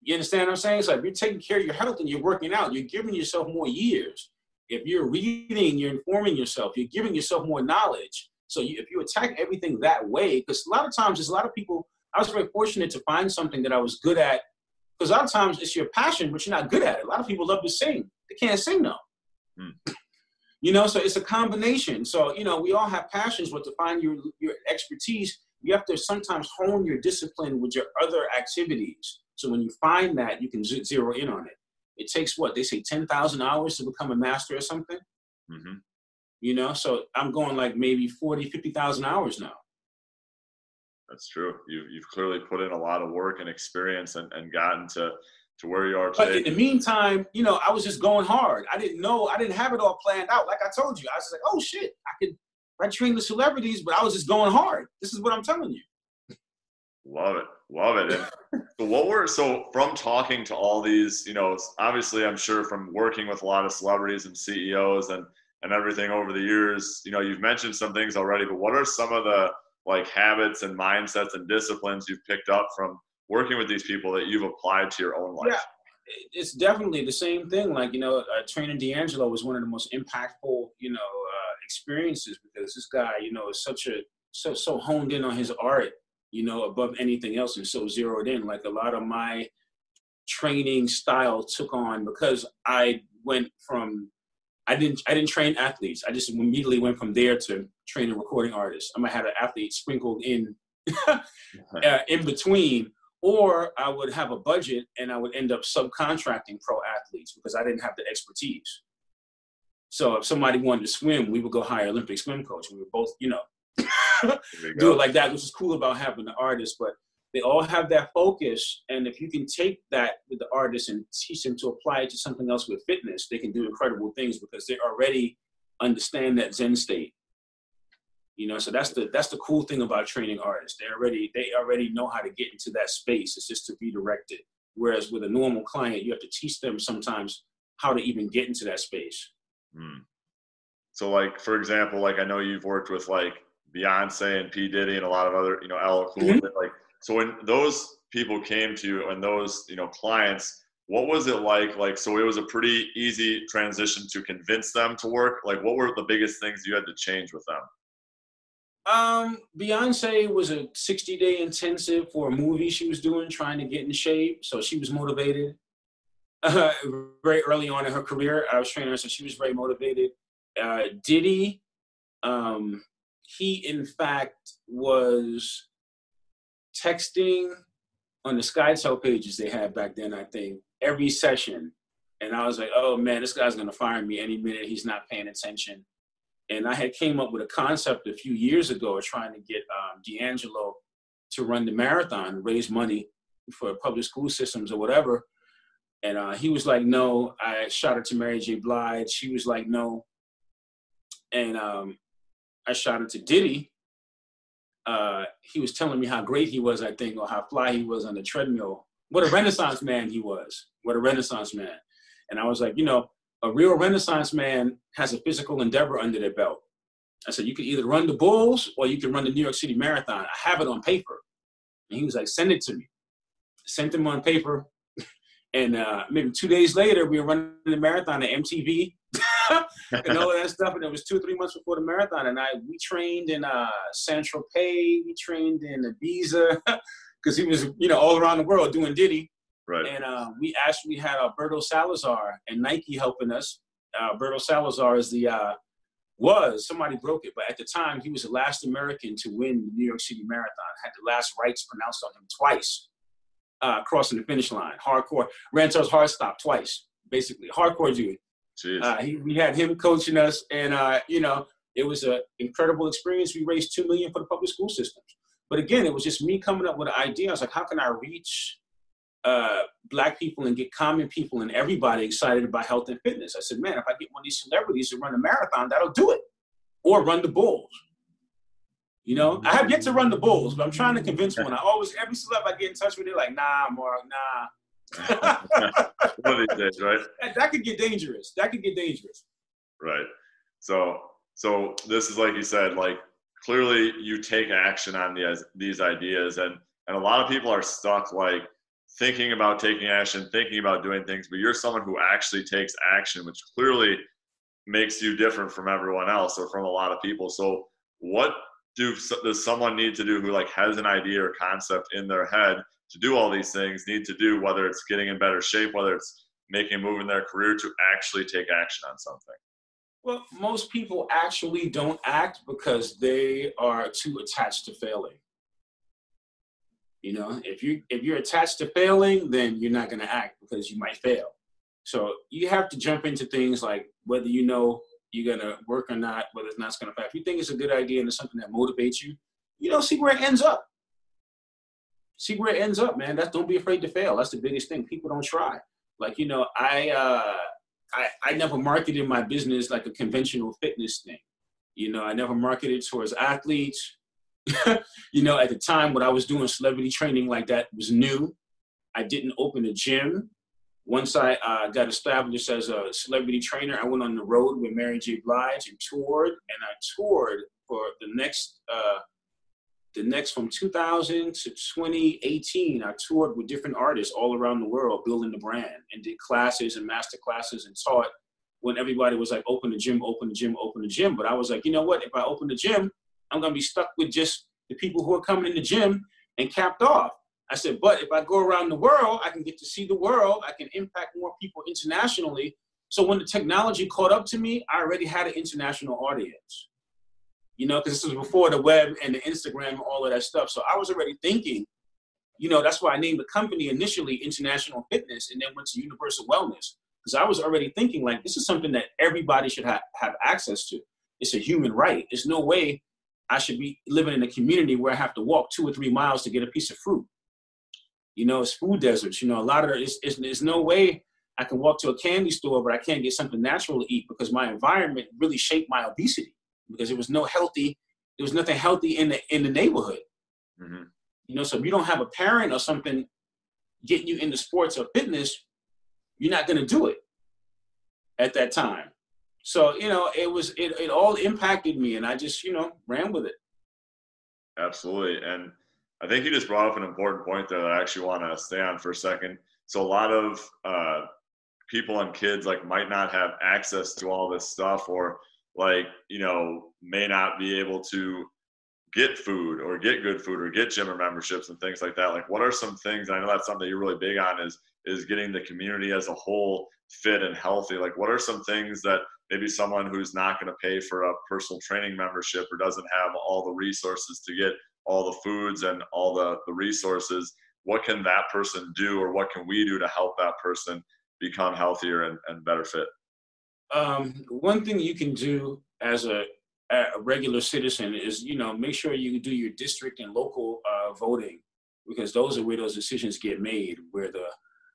You understand what I'm saying? It's like if you're taking care of your health and you're working out, you're giving yourself more years. If you're reading, you're informing yourself, you're giving yourself more knowledge. So you, if you attack everything that way, because a lot of times there's a lot of people, I was very fortunate to find something that I was good at, because a lot of times it's your passion, but you're not good at it. A lot of people love to sing. They can't sing though. Hmm. You know, so it's a combination. So, you know, we all have passions, but to find your, your expertise, you have to sometimes hone your discipline with your other activities. So when you find that, you can zero in on it. It takes what? They say ten thousand hours to become a master or something. Mm-hmm. You know, so I'm going like maybe forty, fifty thousand hours now. That's true. You, you've clearly put in a lot of work and experience and, and gotten to, to where you are today. But in the meantime, you know, I was just going hard. I didn't know, I didn't have it all planned out. Like I told you, I was like, oh shit, I could, I train the celebrities, but I was just going hard. This is what I'm telling you. Love it. Love it. And so what were, so from talking to all these, you know, obviously I'm sure from working with a lot of celebrities and C E Os and, and everything over the years, you know, you've mentioned some things already, but what are some of the like habits and mindsets and disciplines you've picked up from working with these people that you've applied to your own life? Yeah, it's definitely the same thing. Like, you know, uh, training D'Angelo was one of the most impactful, you know, uh, experiences, because this guy, you know, is such a, so, so honed in on his art, you know, above anything else, and so zeroed in. Like a lot of my training style took on, because I went from, I didn't, I didn't train athletes. I just immediately went from there to training recording artists. I might have an athlete sprinkled in, uh, in between, or I would have a budget and I would end up subcontracting pro athletes because I didn't have the expertise. So if somebody wanted to swim, we would go hire an Olympic swim coach. We would both, you know, do it like that, which is cool about having the artists. But they all have that focus. And if you can take that with the artists and teach them to apply it to something else with fitness, they can do incredible things because they already understand that Zen state. You know, so that's the that's the cool thing about training artists. They already they already know how to get into that space. It's just to be directed. Whereas with a normal client, you have to teach them sometimes how to even get into that space. Mm. So, like for example, like I know you've worked with like Beyonce and P. Diddy and a lot of other, you know, L L Cool. Mm-hmm. Like, so when those people came to you and those, you know, clients, what was it like? Like, so it was a pretty easy transition to convince them to work. Like, what were the biggest things you had to change with them? Um, Beyonce was a sixty day intensive for a movie she was doing, trying to get in shape. So she was motivated uh, very early on in her career. I was training her, so she was very motivated. Uh, Diddy, um, he in fact was texting on the SkyTel pages they had back then, I think, every session. And I was like, oh man, this guy's going to fire me any minute. He's not paying attention. And I had came up with a concept a few years ago trying to get um, D'Angelo to run the marathon, raise money for public school systems or whatever. And uh, he was like, no. I shot it to Mary J. Blige. She was like, no. And um, I shot it to Diddy. Uh, he was telling me how great he was, I think, or how fly he was on the treadmill. What a Renaissance man he was. What a Renaissance man. And I was like, you know, a real Renaissance man has a physical endeavor under their belt. I said, you can either run the Bulls or you can run the New York City Marathon. I have it on paper. And he was like, send it to me. Sent him on paper. And uh, maybe two days later, we were running the marathon at M T V and all that stuff. And it was two or three months before the marathon. And I we trained in uh, Central Park. We trained in Ibiza because he was, you know, all around the world doing Diddy. Right. And uh, we actually had Alberto Salazar and Nike helping us. Uh, Alberto Salazar is the, uh, was, somebody broke it, but at the time, he was the last American to win the New York City Marathon. Had the last rights pronounced on him twice, uh, crossing the finish line. Hardcore. Ran to his hard stop twice, basically. Hardcore dude. Jeez. Uh, he, we had him coaching us, and, uh, you know, it was an incredible experience. We raised two million dollars for the public school systems. But again, it was just me coming up with an idea. I was like, how can I reach Uh, black people and get common people and everybody excited about health and fitness? I said, man, if I get one of these celebrities to run a marathon, that'll do it. Or run the Bulls. You know, I have yet to run the Bulls, but I'm trying to convince one. I always, every celeb I get in touch with, they're like, nah, Mark, nah. One of these days, right? That, that could get dangerous. That could get dangerous. Right. So, so this is like you said, like clearly you take action on these these ideas, and and a lot of people are stuck, like, thinking about taking action, thinking about doing things, but you're someone who actually takes action, which clearly makes you different from everyone else or from a lot of people. So what do, does someone need to do who like has an idea or concept in their head to do all these things need to do, whether it's getting in better shape, whether it's making a move in their career, to actually take action on something? Well, most people actually don't act because they are too attached to failing. You know, if you if you're attached to failing, then you're not going to act because you might fail. So you have to jump into things like whether you know you're going to work or not, whether it's not going to. If you think it's a good idea and it's something that motivates you, you know, see where it ends up. See where it ends up, man. That's, don't be afraid to fail. That's the biggest thing. People don't try. Like, you know, I uh, I I never marketed my business like a conventional fitness thing. You know, I never marketed towards athletes. You know, at the time, what I was doing, celebrity training like that was new. I didn't open a gym. Once I uh, got established as a celebrity trainer, I went on the road with Mary J. Blige and toured. And I toured for the next, uh, the next from two thousand to twenty eighteen, I toured with different artists all around the world, building the brand, and did classes and master classes and taught when everybody was like, open the gym, open the gym, open the gym. But I was like, you know what? If I open the gym, I'm going to be stuck with just the people who are coming in the gym and capped off. I said, but if I go around the world, I can get to see the world. I can impact more people internationally. So when the technology caught up to me, I already had an international audience. You know, because this was before the web and the Instagram and all of that stuff. So I was already thinking, you know, that's why I named the company initially International Fitness and then went to Universal Wellness. Because I was already thinking, like, this is something that everybody should ha- have access to. It's a human right. There's no way I should be living in a community where I have to walk two or three miles to get a piece of fruit. You know, it's food deserts. You know, a lot of it's, it's, there's no way I can walk to a candy store, but I can't get something natural to eat because my environment really shaped my obesity because there was no healthy, there was nothing healthy in the in the neighborhood. Mm-hmm. You know, so if you don't have a parent or something getting you into sports or fitness, you're not going to do it at that time. So, you know, it was, it, it all impacted me and I just, you know, ran with it. Absolutely. And I think you just brought up an important point there that I actually want to stay on for a second. So a lot of uh, people and kids like might not have access to all this stuff or like, you know, may not be able to get food or get good food or get gym memberships and things like that. Like what are some things, and I know that's something that you're really big on is, is getting the community as a whole fit and healthy. Like what are some things that maybe someone who's not going to pay for a personal training membership or doesn't have all the resources to get all the foods and all the, the resources, what can that person do or what can we do to help that person become healthier and, and better fit? Um, one thing you can do as a, a regular citizen is, you know, make sure you do your district and local uh, voting because those are where those decisions get made, where the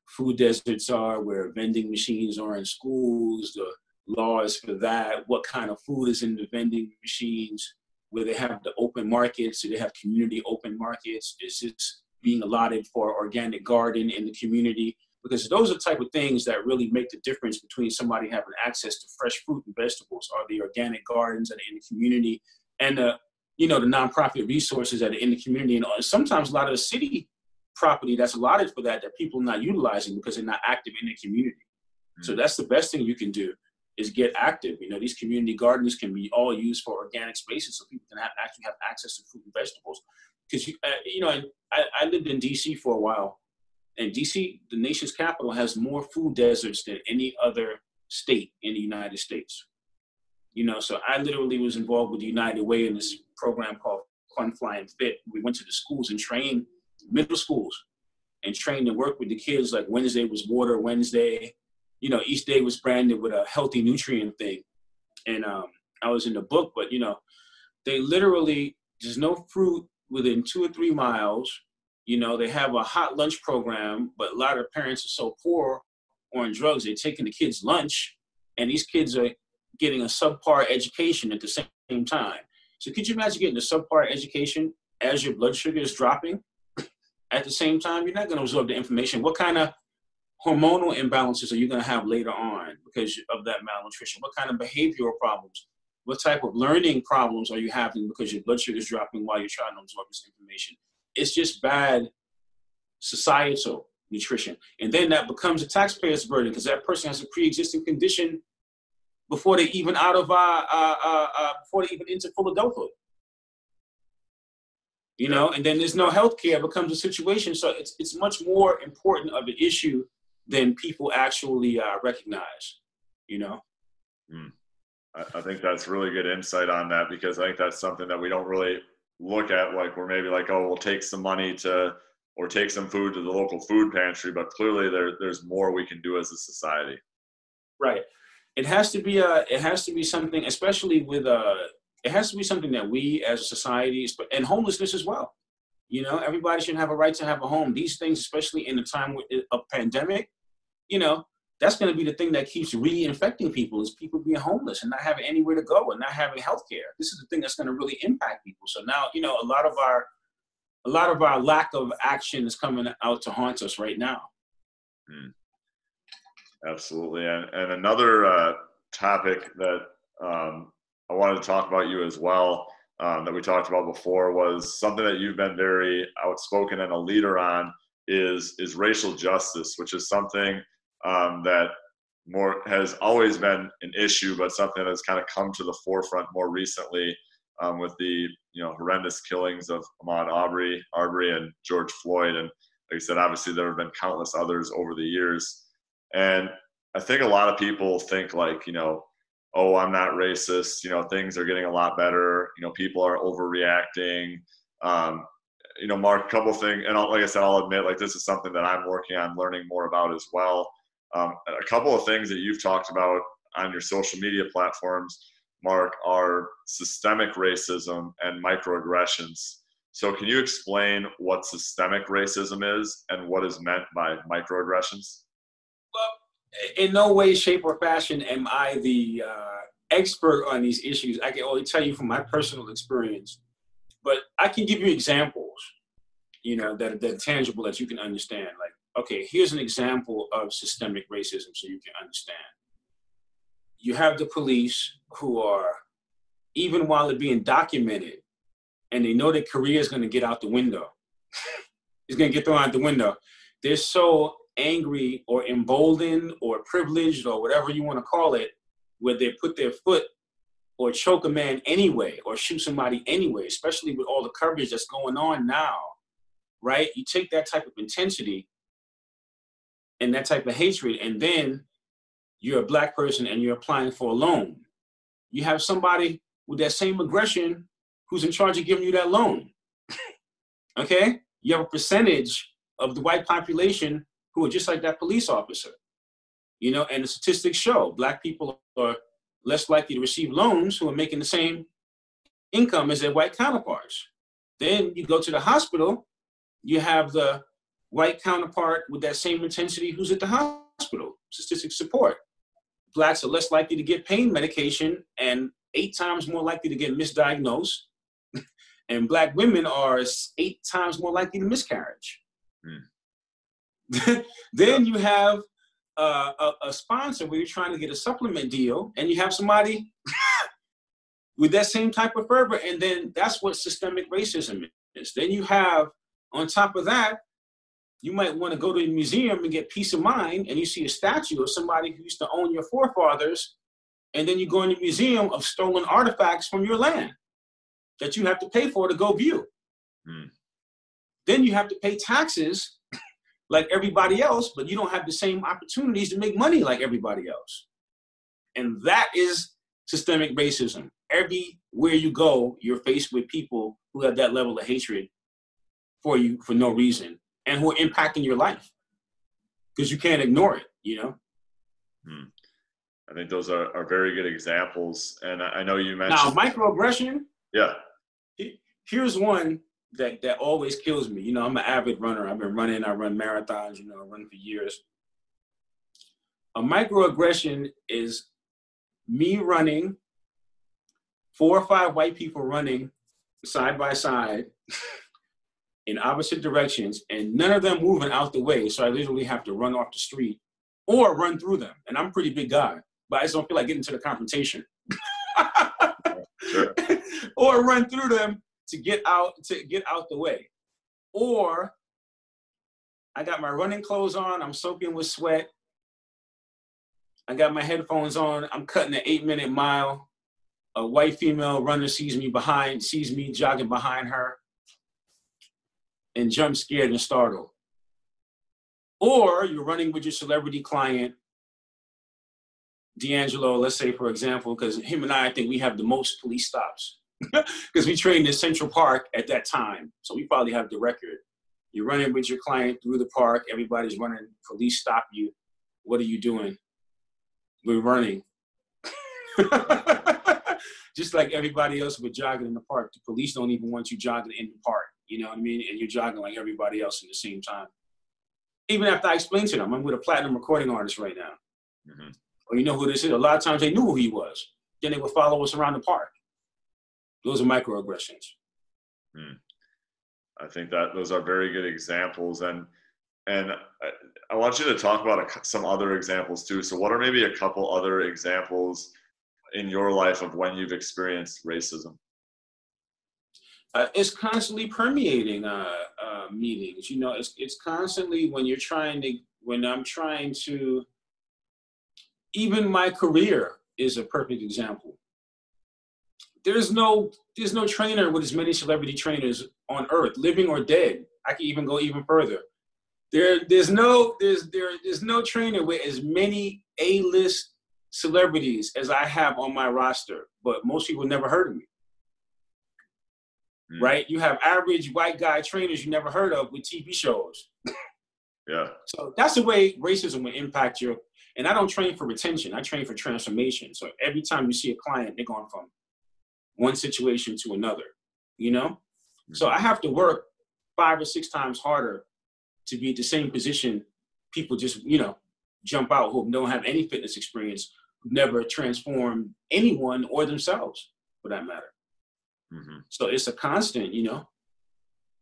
food deserts are, where vending machines are in schools, the laws for that, what kind of food is in the vending machines, where they have the open markets, do they have community open markets, is this being allotted for organic garden in the community? Because those are the type of things that really make the difference between somebody having access to fresh fruit and vegetables or the organic gardens that are in the community and the, you know, the nonprofit resources that are in the community. And sometimes a lot of the city property that's allotted for that, that people are not utilizing because they're not active in the community. Mm-hmm. So that's the best thing you can do. Is get active. You know, these community gardens can be all used for organic spaces so people can have, actually have access to fruit and vegetables. Because, you, uh, you know, I, I lived in D C for a while, and D C, the nation's capital, has more food deserts than any other state in the United States. You know, so I literally was involved with the United Way in this program called Fun, Fly, and Fit. We went to the schools and trained middle schools and trained and worked with the kids. Like Wednesday was Water Wednesday. You know, each day was branded with a healthy nutrient thing. And um, I was in the book, but, you know, they literally, there's no fruit within two or three miles. You know, they have a hot lunch program, but a lot of parents are so poor or on drugs, they're taking the kids' lunch, and these kids are getting a subpar education at the same time. So could you imagine getting a subpar education as your blood sugar is dropping? At the same time, you're not going to absorb the information. What kind of hormonal imbalances are you going to have later on because of that malnutrition? What kind of behavioral problems? What type of learning problems are you having because your blood sugar is dropping while you're trying to absorb this information? It's just bad societal nutrition. And then that becomes a taxpayer's burden because that person has a pre-existing condition before they even out of, uh, uh, uh, uh, before they even into full adulthood. You know, and then there's no health care, it becomes a situation. So it's it's much more important of an issue than people actually uh, recognize, you know? Mm. I, I think that's really good insight on that because I think that's something that we don't really look at. Like we're maybe like, oh, we'll take some money to, or take some food to the local food pantry, but clearly there there's more we can do as a society. Right. It has to be a, it has to be something, especially with a, it has to be something that we as a society, and homelessness as well. You know, everybody should have a right to have a home. These things, especially in the time of pandemic, you know, that's going to be the thing that keeps reinfecting people is people being homeless and not having anywhere to go and not having health care. This is the thing that's going to really impact people. So now, you know, a lot of our, a lot of our lack of action is coming out to haunt us right now. Mm. Absolutely. And, and another uh, topic that um, I wanted to talk about you as well um, that we talked about before was something that you've been very outspoken and a leader on is is racial justice, which is something um, that more has always been an issue, but something that has kind of come to the forefront more recently um, with the you know horrendous killings of Ahmaud Arbery, Arbery and George Floyd. And like I said, obviously there have been countless others over the years. And I think a lot of people think like, you know, oh, I'm not racist, you know, things are getting a lot better, you know, people are overreacting, um, you know, Mark, a couple of things, and I'll, like I said, I'll admit, like, this is something that I'm working on learning more about as well, Um, a couple of things that you've talked about on your social media platforms, Mark, are systemic racism and microaggressions. So can you explain what systemic racism is and what is meant by microaggressions? Well, in no way, shape, or fashion am I the uh, expert on these issues. I can only tell you from my personal experience. But I can give you examples, you know, that are, that are tangible, that you can understand. Like, okay, here's an example of systemic racism so you can understand. You have the police who are, even while they're being documented, and they know that Korea is going to get out the window. It's going to get thrown out the window. They're so angry or emboldened or privileged or whatever you want to call it, where they put their foot or choke a man anyway or shoot somebody anyway, especially with all the coverage that's going on now, right? You take that type of intensity and that type of hatred, and then you're a black person and you're applying for a loan. You have somebody with that same aggression who's in charge of giving you that loan, okay? You have a percentage of the white population who are just like that police officer, you know, and the statistics show black people are less likely to receive loans who are making the same income as their white counterparts. Then you go to the hospital, you have the white counterpart with that same intensity who's at the hospital. Statistics support. Blacks are less likely to get pain medication and eight times more likely to get misdiagnosed. And black women are eight times more likely to miscarriage. Mm. Then you have uh, a, a sponsor where you're trying to get a supplement deal and you have somebody with that same type of fervor. And then that's what systemic racism is. Then you have, on top of that, you might want to go to a museum and get peace of mind, and you see a statue of somebody who used to own your forefathers, and then you go in the museum of stolen artifacts from your land that you have to pay for to go view. Mm. Then you have to pay taxes like everybody else, but you don't have the same opportunities to make money like everybody else. And that is systemic racism. Everywhere you go, you're faced with people who have that level of hatred for you for no reason and who are impacting your life because you can't ignore it, you know? Mm. I think those are, are very good examples. And I, I know you mentioned— Now, microaggression? Yeah. Here's one that, that always kills me. You know, I'm an avid runner. I've been running, I run marathons, you know, I run for years. A microaggression is me running, four or five white people running side by side in opposite directions, and none of them moving out the way. So I literally have to run off the street or run through them. And I'm a pretty big guy, but I just don't feel like getting to the confrontation. Sure. Or run through them to get out to get out the way. Or I got my running clothes on, I'm soaking with sweat. I got my headphones on, I'm cutting an eight minute mile. A white female runner sees me behind, sees me jogging behind her and jumps scared and startled. Or you're running with your celebrity client, D'Angelo, let's say, for example, because him and I, I think we have the most police stops because we trained in Central Park at that time. So we probably have the record. You're running with your client through the park. Everybody's running. Police stop you. What are you doing? We're running. Just like everybody else was jogging in the park. The police don't even want you jogging in the park. You know what I mean? And you're jogging like everybody else at the same time. Even after I explained to them, I'm with a platinum recording artist right now. Mm-hmm. Or you know who this is? A lot of times they knew who he was. Then they would follow us around the park. Those are microaggressions. Mm. I think that those are very good examples. And and I, I want you to talk about a, some other examples too. So what are maybe a couple other examples in your life of when you've experienced racism? Uh, it's constantly permeating uh, uh, meetings. You know, it's it's constantly when you're trying to, when I'm trying to, even my career is a perfect example. There's no, there's no trainer with as many celebrity trainers on earth, living or dead. I can even go even further. There, there's no, there's, there, there's no trainer with as many A-list celebrities as I have on my roster, but most people never heard of me. Mm. Right? You have average white guy trainers you never heard of with T V shows. Yeah. So that's the way racism will impact your, and I don't train for retention. I train for transformation. So every time you see a client, they're going from one situation to another, you know? Mm-hmm. So I have to work five or six times harder to be at the same position. People just, you know, jump out who don't have any fitness experience, who never transformed anyone or themselves for that matter. Mm-hmm. So it's a constant, you know?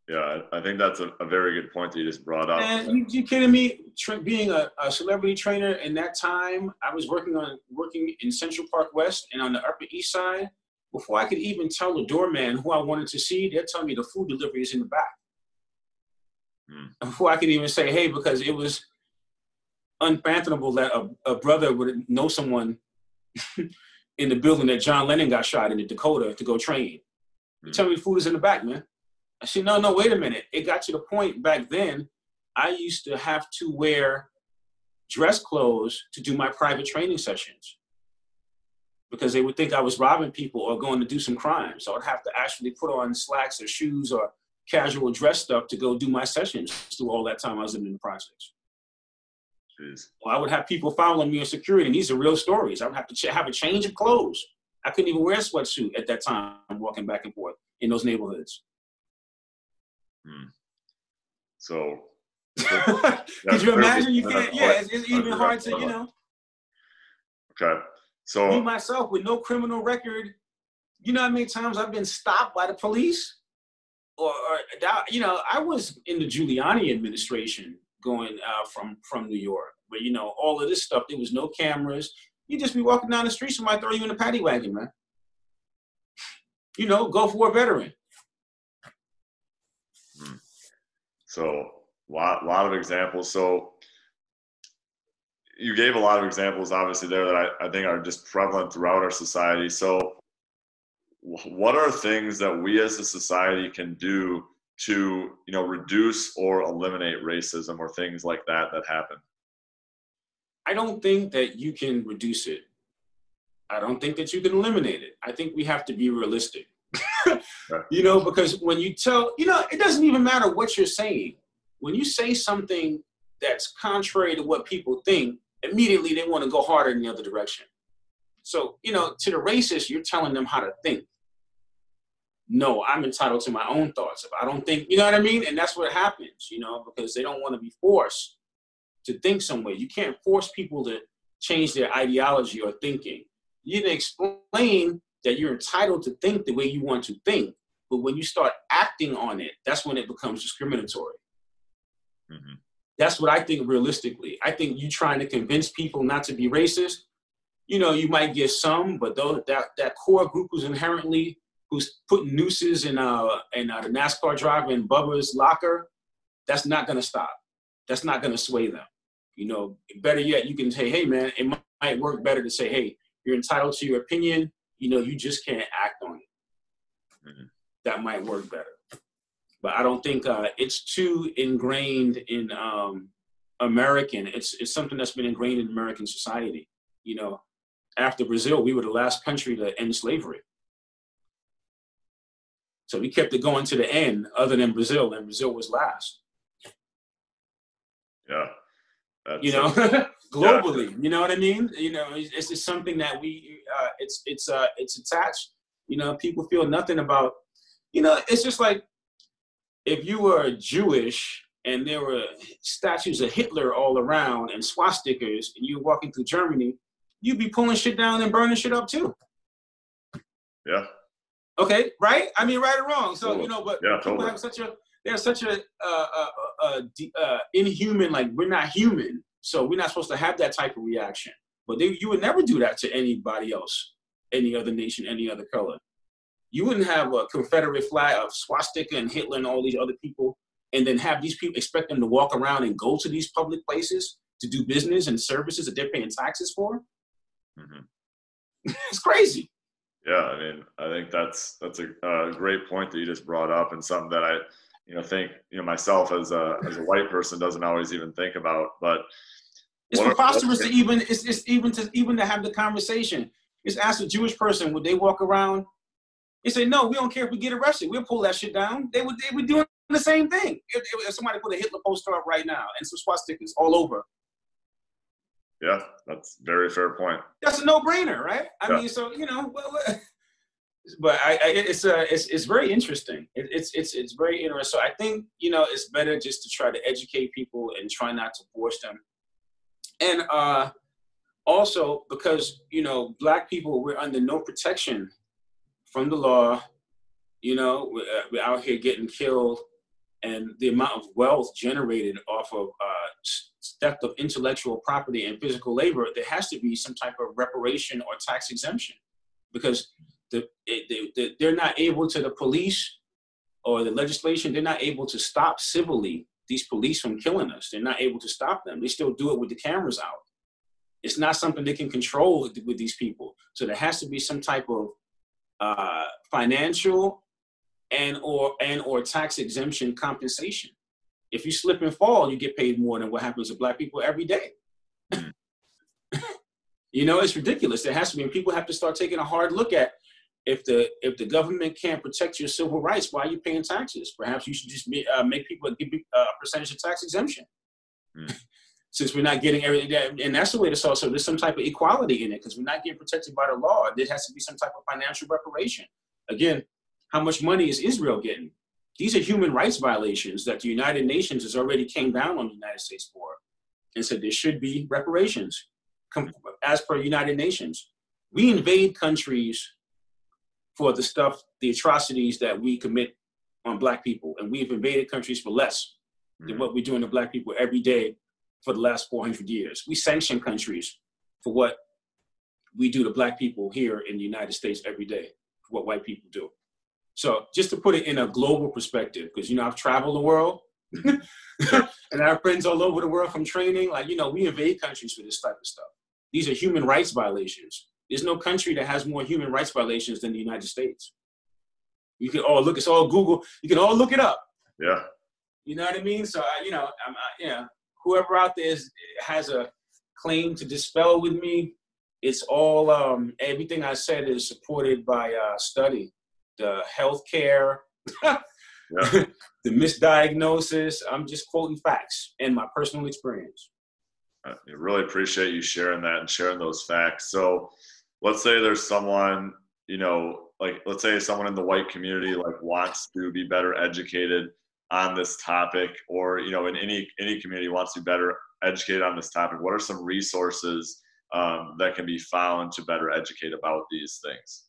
Yeah, I think that's a, a very good point that you just brought up. And you, you kidding me? Tra- being a, a celebrity trainer in that time, I was working on working in Central Park West and on the Upper East Side. Before I could even tell the doorman who I wanted to see, they're telling me the food delivery is in the back. Hmm. Before I could even say, hey, because it was unfathomable that a, a brother would know someone in the building that John Lennon got shot in the Dakota to go train. Hmm. They tell me the food is in the back, man. I said, no, no, wait a minute. It got to the point back then, I used to have to wear dress clothes to do my private training sessions because they would think I was robbing people or going to do some crime. So I'd have to actually put on slacks or shoes or casual dress stuff to go do my sessions through all that time I was in the projects. Jeez. Well, I would have people following me in security, and these are real stories. I would have to ch- have a change of clothes. I couldn't even wear a sweatsuit at that time walking back and forth in those neighborhoods. Hmm. So, could you imagine? You can't. Yeah, it's, it's even hard to, you know. Okay, so me myself with no criminal record, you know how many times I've been stopped by the police, or, or you know, I was in the Giuliani administration going uh, from from New York, but you know, all of this stuff. There was no cameras. You just be walking down the street, somebody throw you in a paddy wagon, man. You know, go for a veteran. So a lot, lot of examples. So you gave a lot of examples, obviously, there that I, I think are just prevalent throughout our society. So what are things that we as a society can do to, you know, reduce or eliminate racism or things like that that happen? I don't think that you can reduce it. I don't think that you can eliminate it. I think we have to be realistic. You know, because when you tell, you know, it doesn't even matter what you're saying. When you say something that's contrary to what people think, immediately they want to go harder in the other direction. So, you know, to the racist, you're telling them how to think. No, I'm entitled to my own thoughts. If I don't think, you know what I mean? And that's what happens, you know, because they don't want to be forced to think some way. You can't force people to change their ideology or thinking. You can explain that you're entitled to think the way you want to think. But when you start acting on it, that's when it becomes discriminatory. Mm-hmm. That's what I think realistically. I think you trying to convince people not to be racist, you know, you might get some, but those, that, that core group who's inherently, who's putting nooses in, uh, in uh, the NASCAR driver in Bubba's locker, that's not going to stop. That's not going to sway them. You know, better yet, you can say, hey, man, it might, might work better to say, hey, you're entitled to your opinion. You know, you just can't act on it. Mm-hmm. That might work better. But I don't think uh, it's too ingrained in um, American. It's it's something that's been ingrained in American society. You know, after Brazil, we were the last country to end slavery. So we kept it going to the end other than Brazil, and Brazil was last. Yeah. That's, you know, globally, yeah. You know what I mean? You know, it's just something that we, uh, it's, it's, uh, it's attached, you know, people feel nothing about, you know, it's just like if you were Jewish and there were statues of Hitler all around and swastikas and you're walking through Germany, you'd be pulling shit down and burning shit up too. Yeah. Okay. Right. I mean, right or wrong. So, totally. You know, but yeah, people totally. have such a, They're such a, uh, a, a, a inhuman, like we're not human, so we're not supposed to have that type of reaction. But they, you would never do that to anybody else, any other nation, any other color. You wouldn't have a Confederate flag of swastika and Hitler and all these other people, and then have these people expect them to walk around and go to these public places to do business and services that they're paying taxes for. Mm-hmm. It's crazy. Yeah, I mean, I think that's that's a uh, great point that you just brought up, and something that I. You know, think, you know, myself as a as a white person doesn't always even think about, but it's preposterous are, to even it's, it's even to even to have the conversation. It's ask a Jewish person, would they walk around? They say, no, we don't care if we get arrested. We'll pull that shit down. They would they would do the same thing. If, if somebody put a Hitler poster up right now and some swastikas all over. Yeah, that's a very fair point. That's a no-brainer, right? I yeah. mean, so, you know, well, but I, I, it's, uh, it's, it's very interesting. It, it's, it's, it's very interesting. So I think, you know, it's better just to try to educate people and try not to force them. And uh, also because, you know, Black people, we're under no protection from the law. You know, we're, we're out here getting killed, and the amount of wealth generated off of uh, theft of intellectual property and physical labor, there has to be some type of reparation or tax exemption, because the, they, they, they're not able to, the police or the legislation, they're not able to stop civilly these police from killing us. They're not able to stop them. They still do it with the cameras out. It's not something they can control with, with these people. So there has to be some type of uh, financial and or and or tax exemption compensation. If you slip and fall, you get paid more than what happens to Black people every day. You know, it's ridiculous. There has to be, and people have to start taking a hard look at, if the if the government can't protect your civil rights, why are you paying taxes? Perhaps you should just be, uh, make people give a uh, percentage of tax exemption. Mm. Since we're not getting everything, that, and that's the way to solve. So there's some type of equality in it, because we're not getting protected by the law. There has to be some type of financial reparation. Again, how much money is Israel getting? These are human rights violations that the United Nations has already came down on the United States for, and said there should be reparations as per United Nations. We invade countries for the stuff, the atrocities that we commit on Black people, and we've invaded countries for less than what we're doing to Black people every day for the last four hundred years. We sanction countries for what we do to Black people here in the United States every day, for what white people do. So just to put it in a global perspective, because, you know, I've traveled the world and I have friends all over the world from training. Like, you know, we invade countries for this type of stuff. These are human rights violations. There's no country that has more human rights violations than the United States. You can all look, it's all Google. You can all look it up. Yeah. You know what I mean? So, I, you know, I'm, I, you know, whoever out there is, has a claim to dispel with me, it's all, um, everything I said is supported by uh, study. The healthcare, yeah. the misdiagnosis. I'm just quoting facts and my personal experience. I really appreciate you sharing that and sharing those facts. So let's say there's someone, you know, like let's say someone in the white community like wants to be better educated on this topic, or, you know, in any, any community wants to be better educated on this topic. What are some resources um, that can be found to better educate about these things?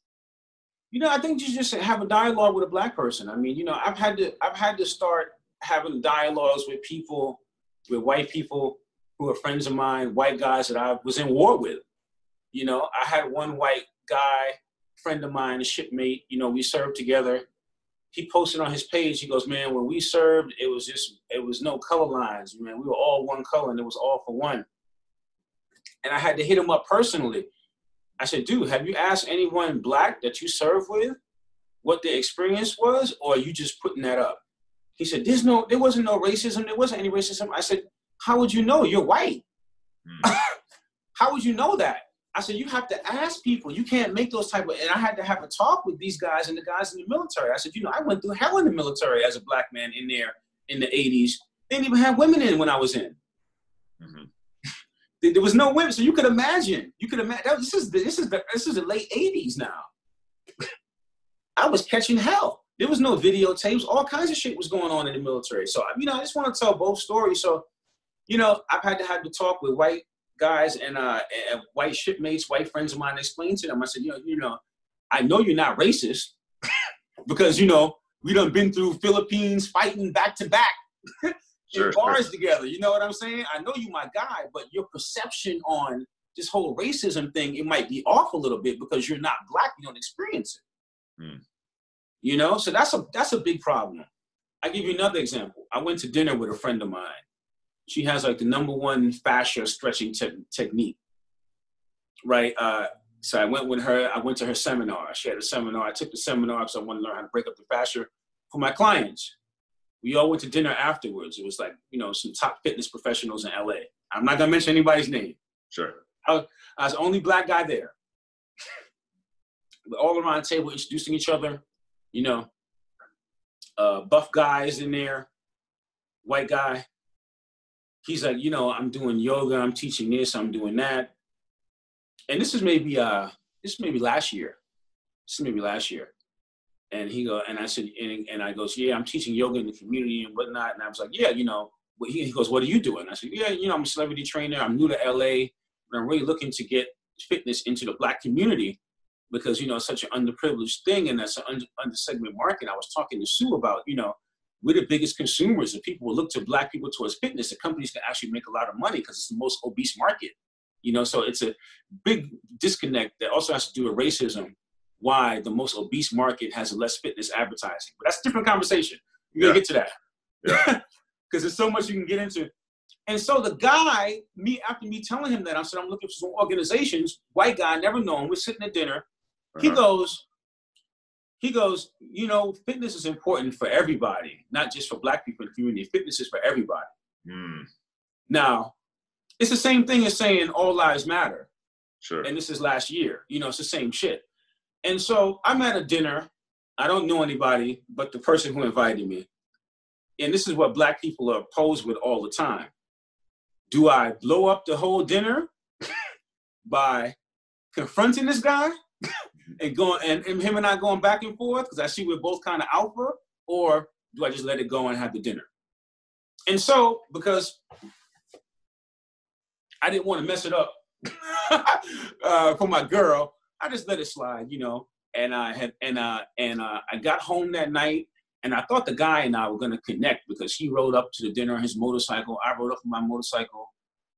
You know, I think you just have a dialogue with a Black person. I mean, you know, I've had to, I've had to start having dialogues with people, with white people who are friends of mine, white guys that I was in war with. You know, I had one white guy, friend of mine, a shipmate, you know, we served together. He posted on his page, he goes, man, when we served, it was just, it was no color lines, man. We were all one color and it was all for one. And I had to hit him up personally. I said, dude, have you asked anyone Black that you served with what their experience was, or are you just putting that up? He said, There's no, there wasn't no racism. There wasn't any racism. I said, how would you know? You're white. Mm. How would you know that? I said, you have to ask people. You can't make those type of, and I had to have a talk with these guys and the guys in the military. I said, you know, I went through hell in the military as a Black man in there in the eighties. They didn't even have women in when I was in. Mm-hmm. There was no women, so you could imagine. You could imagine. This is the, this is the this is the late eighties now. I was catching hell. There was no videotapes. All kinds of shit was going on in the military. So you know, I just want to tell both stories. So, you know, I've had to have the talk with white guys and uh and white shipmates, white friends of mine. Explain to them. I said, you know, you know, I know you're not racist because you know we done been through Philippines fighting back to back. Sure, bars sure. together, you know what I'm saying? I know you my guy, but your perception on this whole racism thing, it might be off a little bit because you're not Black, you don't experience it. Mm. You know, so that's a that's a big problem. I give you another example. I went to dinner with a friend of mine. She has like the number one fascia stretching te- technique, right? Uh, so I went with her, I went to her seminar. She had a seminar, I took the seminar because I wanted to learn how to break up the fascia for my clients. We all went to dinner afterwards. It was like, you know, some top fitness professionals in L A. I'm not going to mention anybody's name. Sure. I was, I was the only Black guy there. We're all around the table introducing each other, you know. uh, buff guy is in there, white guy. He's like, you know, I'm doing yoga, I'm teaching this, I'm doing that. And this is maybe, uh, this maybe last year. This is maybe last year. And he go, and I said, and, and I goes, yeah, I'm teaching yoga in the community and whatnot. And I was like, yeah, you know, but he, he goes, what are you doing? I said, yeah, you know, I'm a celebrity trainer. I'm new to L A, but I'm really looking to get fitness into the black community because, you know, it's such an underprivileged thing. And that's an under, under-segment market. I was talking to Sue about, you know, we're the biggest consumers and people will look to black people towards fitness. The companies can actually make a lot of money because it's the most obese market, you know? So it's a big disconnect that also has to do with racism, why the most obese market has less fitness advertising. But that's a different conversation. You're gonna yeah. get to that. Yeah. Because there's so much you can get into. And so the guy, me after me telling him that, I said, I'm looking for some organizations, white guy, never known, we're sitting at dinner. Uh-huh. He goes, he goes, you know, fitness is important for everybody, not just for black people in the community. Fitness is for everybody. Mm. Now, it's the same thing as saying all lives matter. Sure. And this is last year. You know, it's the same shit. And so I'm at a dinner. I don't know anybody but the person who invited me. And this is what black people are posed with all the time. Do I blow up the whole dinner by confronting this guy and going and, and him and I going back and forth because I see we're both kind of alpha, or do I just let it go and have the dinner? And so, because I didn't want to mess it up uh, for my girl, I just let it slide, you know. And I had and uh and uh, I got home that night, and I thought the guy and I were gonna connect because he rode up to the dinner on his motorcycle. I rode up on my motorcycle.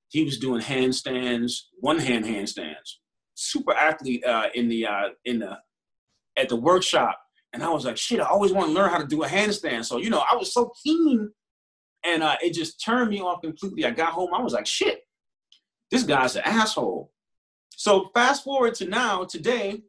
He was doing handstands, one hand handstands. Super athlete uh, in the uh, in the at the workshop. And I was like, shit, I always want to learn how to do a handstand. So you know, I was so keen, and uh, it just turned me off completely. I got home, I was like, shit, this guy's an asshole. So fast forward to now, today,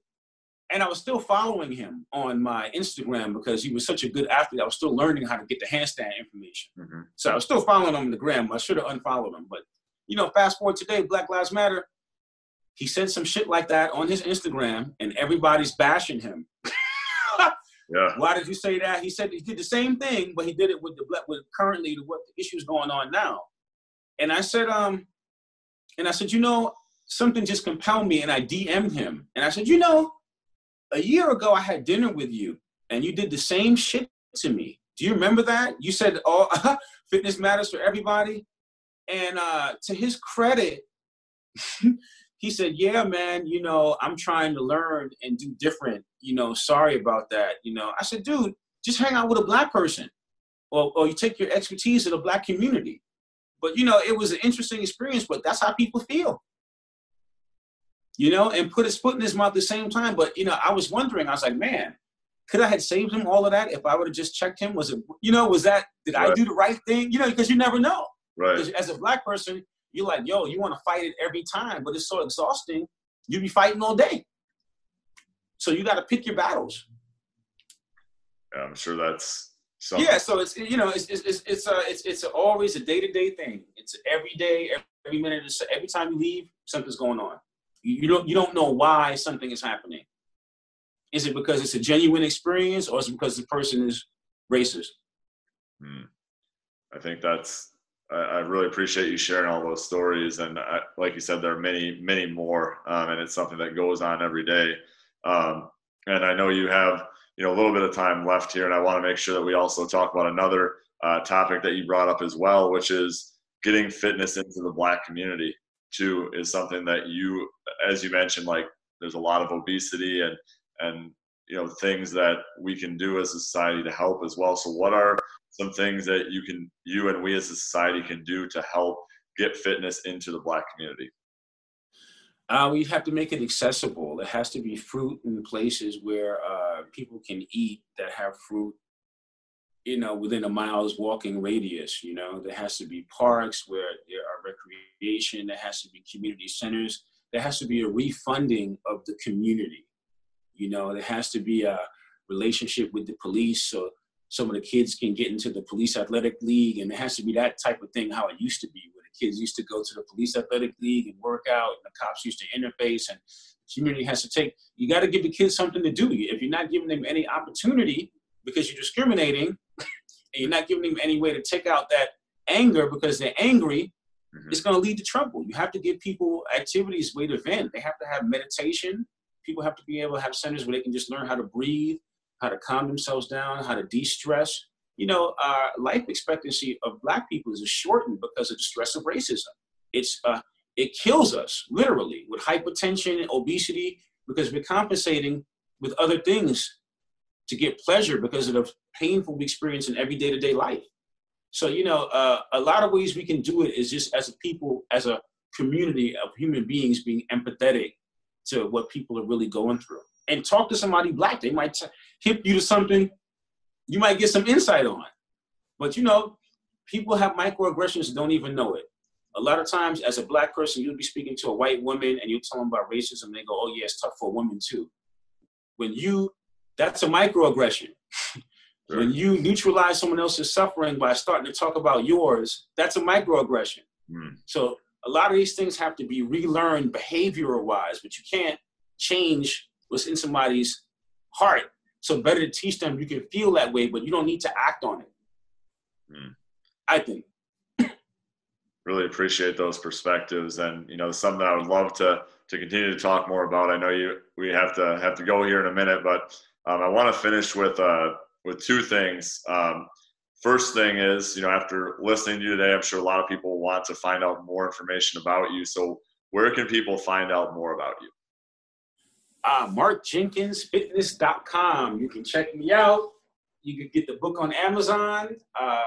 and I was still following him on my Instagram because he was such a good athlete. I was still learning how to get the handstand information. Mm-hmm. So I was still following him on the gram. I should have unfollowed him. But, you know, fast forward today, Black Lives Matter. He said some shit like that on his Instagram, and everybody's bashing him. Yeah. Why did you say that? He said he did the same thing, but he did it with the with currently what the issues going on now. And I said, um, and I said, you know, something just compelled me, and I D M'd him. And I said, you know, a year ago I had dinner with you, and you did the same shit to me. Do you remember that? You said, oh, fitness matters for everybody. And uh, to his credit, he said, yeah, man, you know, I'm trying to learn and do different. You know, sorry about that. You know, I said, dude, just hang out with a black person. Or, or you take your expertise to the black community. But, you know, it was an interesting experience, but that's how people feel. You know, and put his foot in his mouth at the same time. But, you know, I was wondering, I was like, man, could I have saved him all of that if I would have just checked him? Was it, you know, was that, did right. I do the right thing? You know, because you never know. Right. Because as a black person, you're like, yo, you want to fight it every time, but it's so exhausting. You be fighting all day. So you got to pick your battles. Yeah, I'm sure that's something. Yeah, so it's, you know, it's it's it's it's uh, it's, it's always a day-to-day thing. It's every day, every, every minute, every time you leave, something's going on. You don't, you don't know why something is happening. Is it because it's a genuine experience, or is it because the person is racist? Hmm. I think that's, I, I really appreciate you sharing all those stories. And I, like you said, there are many, many more. Um, and it's something that goes on every day. Um, and I know you have, you know, a little bit of time left here, and I want to make sure that we also talk about another uh, topic that you brought up as well, which is getting fitness into the black community too, is something that you, as you mentioned, like there's a lot of obesity and, and, you know, things that we can do as a society to help as well. So what are some things that you can, you and we as a society can do to help get fitness into the black community? Uh, we have to make it accessible. It has to be fruit in places where uh, people can eat that have fruit, you know, within a mile's walking radius. You know, there has to be parks where there are recreation, there has to be community centers, there has to be a refunding of the community. You know, there has to be a relationship with the police so some of the kids can get into the police athletic league, and there has to be that type of thing how it used to be, where the kids used to go to the police athletic league and work out, and the cops used to interface, and the community has to take, you got to give the kids something to do. If you're not giving them any opportunity, because you're discriminating and you're not giving them any way to take out that anger because they're angry, mm-hmm. it's going to lead to trouble. You have to give people activities, way to vent. They have to have meditation. People have to be able to have centers where they can just learn how to breathe, how to calm themselves down, how to de-stress. You know, uh, life expectancy of Black people is shortened because of the stress of racism. It's uh, it kills us, literally, with hypertension and obesity because we're compensating with other things to get pleasure because of the painful we experience in every day-to-day life. So, you know, uh, a lot of ways we can do it is just as a people, as a community of human beings being empathetic to what people are really going through. And talk to somebody Black. They might t- hip you to something you might get some insight on. But, you know, people have microaggressions and don't even know it. A lot of times, as a Black person, you'll be speaking to a white woman and you'll tell them about racism. And they go, oh, yeah, it's tough for a woman, too. When you, that's a microaggression. Sure. When you neutralize someone else's suffering by starting to talk about yours, that's a microaggression. Mm. So a lot of these things have to be relearned behavioral-wise, but you can't change what's in somebody's heart. So better to teach them you can feel that way, but you don't need to act on it. Mm. I think. Really appreciate those perspectives, and you know, something I would love to to continue to talk more about. I know you we have to have to go here in a minute, but um, I want to finish with uh with two things. Um, first thing is, you know, after listening to you today, I'm sure a lot of people want to find out more information about you. So where can people find out more about you? Uh, mark jenkins fitness dot com. You can check me out. You can get the book on Amazon, uh,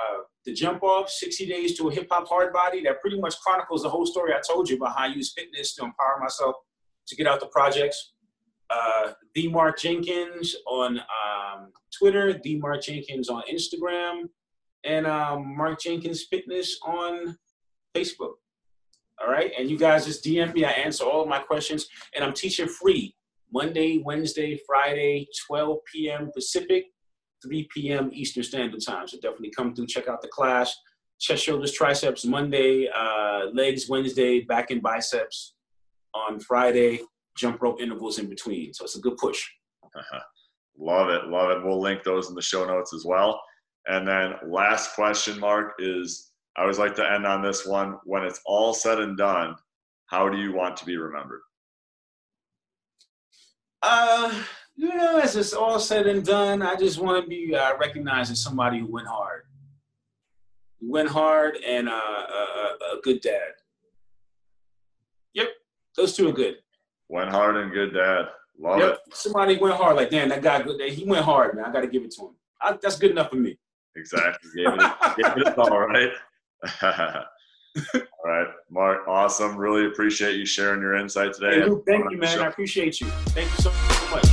The Jump Off, sixty days to a Hip-Hop Hard Body. That pretty much chronicles the whole story I told you about how I use fitness to empower myself to get out the projects. Uh, The Mark Jenkins on um, Twitter, The Mark Jenkins on Instagram, and um, Mark Jenkins Fitness on Facebook. All right? And you guys just D M me. I answer all of my questions. And I'm teaching free Monday, Wednesday, Friday, twelve p.m. Pacific, three p.m. Eastern Standard Time. So definitely come through, check out the class. Chest, shoulders, triceps Monday, uh, legs Wednesday, back and biceps on Friday, jump rope intervals in between. So it's a good push. Uh-huh. Love it, love it. We'll link those in the show notes as well. And then last question, Mark, is I always like to end on this one. When it's all said and done, how do you want to be remembered? Uh... You know, as it's all said and done, I just want to be uh, recognized as somebody who went hard. Went hard and uh, a, a good dad. Yep, those two are good. Went hard and good dad. Love yep. it. Somebody went hard. Like, damn, that guy, he went hard, man. I got to give it to him. I, that's good enough for me. Exactly. Gave it, gave it all, right? All right, Mark, awesome. Really appreciate you sharing your insight today. Hey, Luke, thank you, man. I appreciate you. Thank you so much.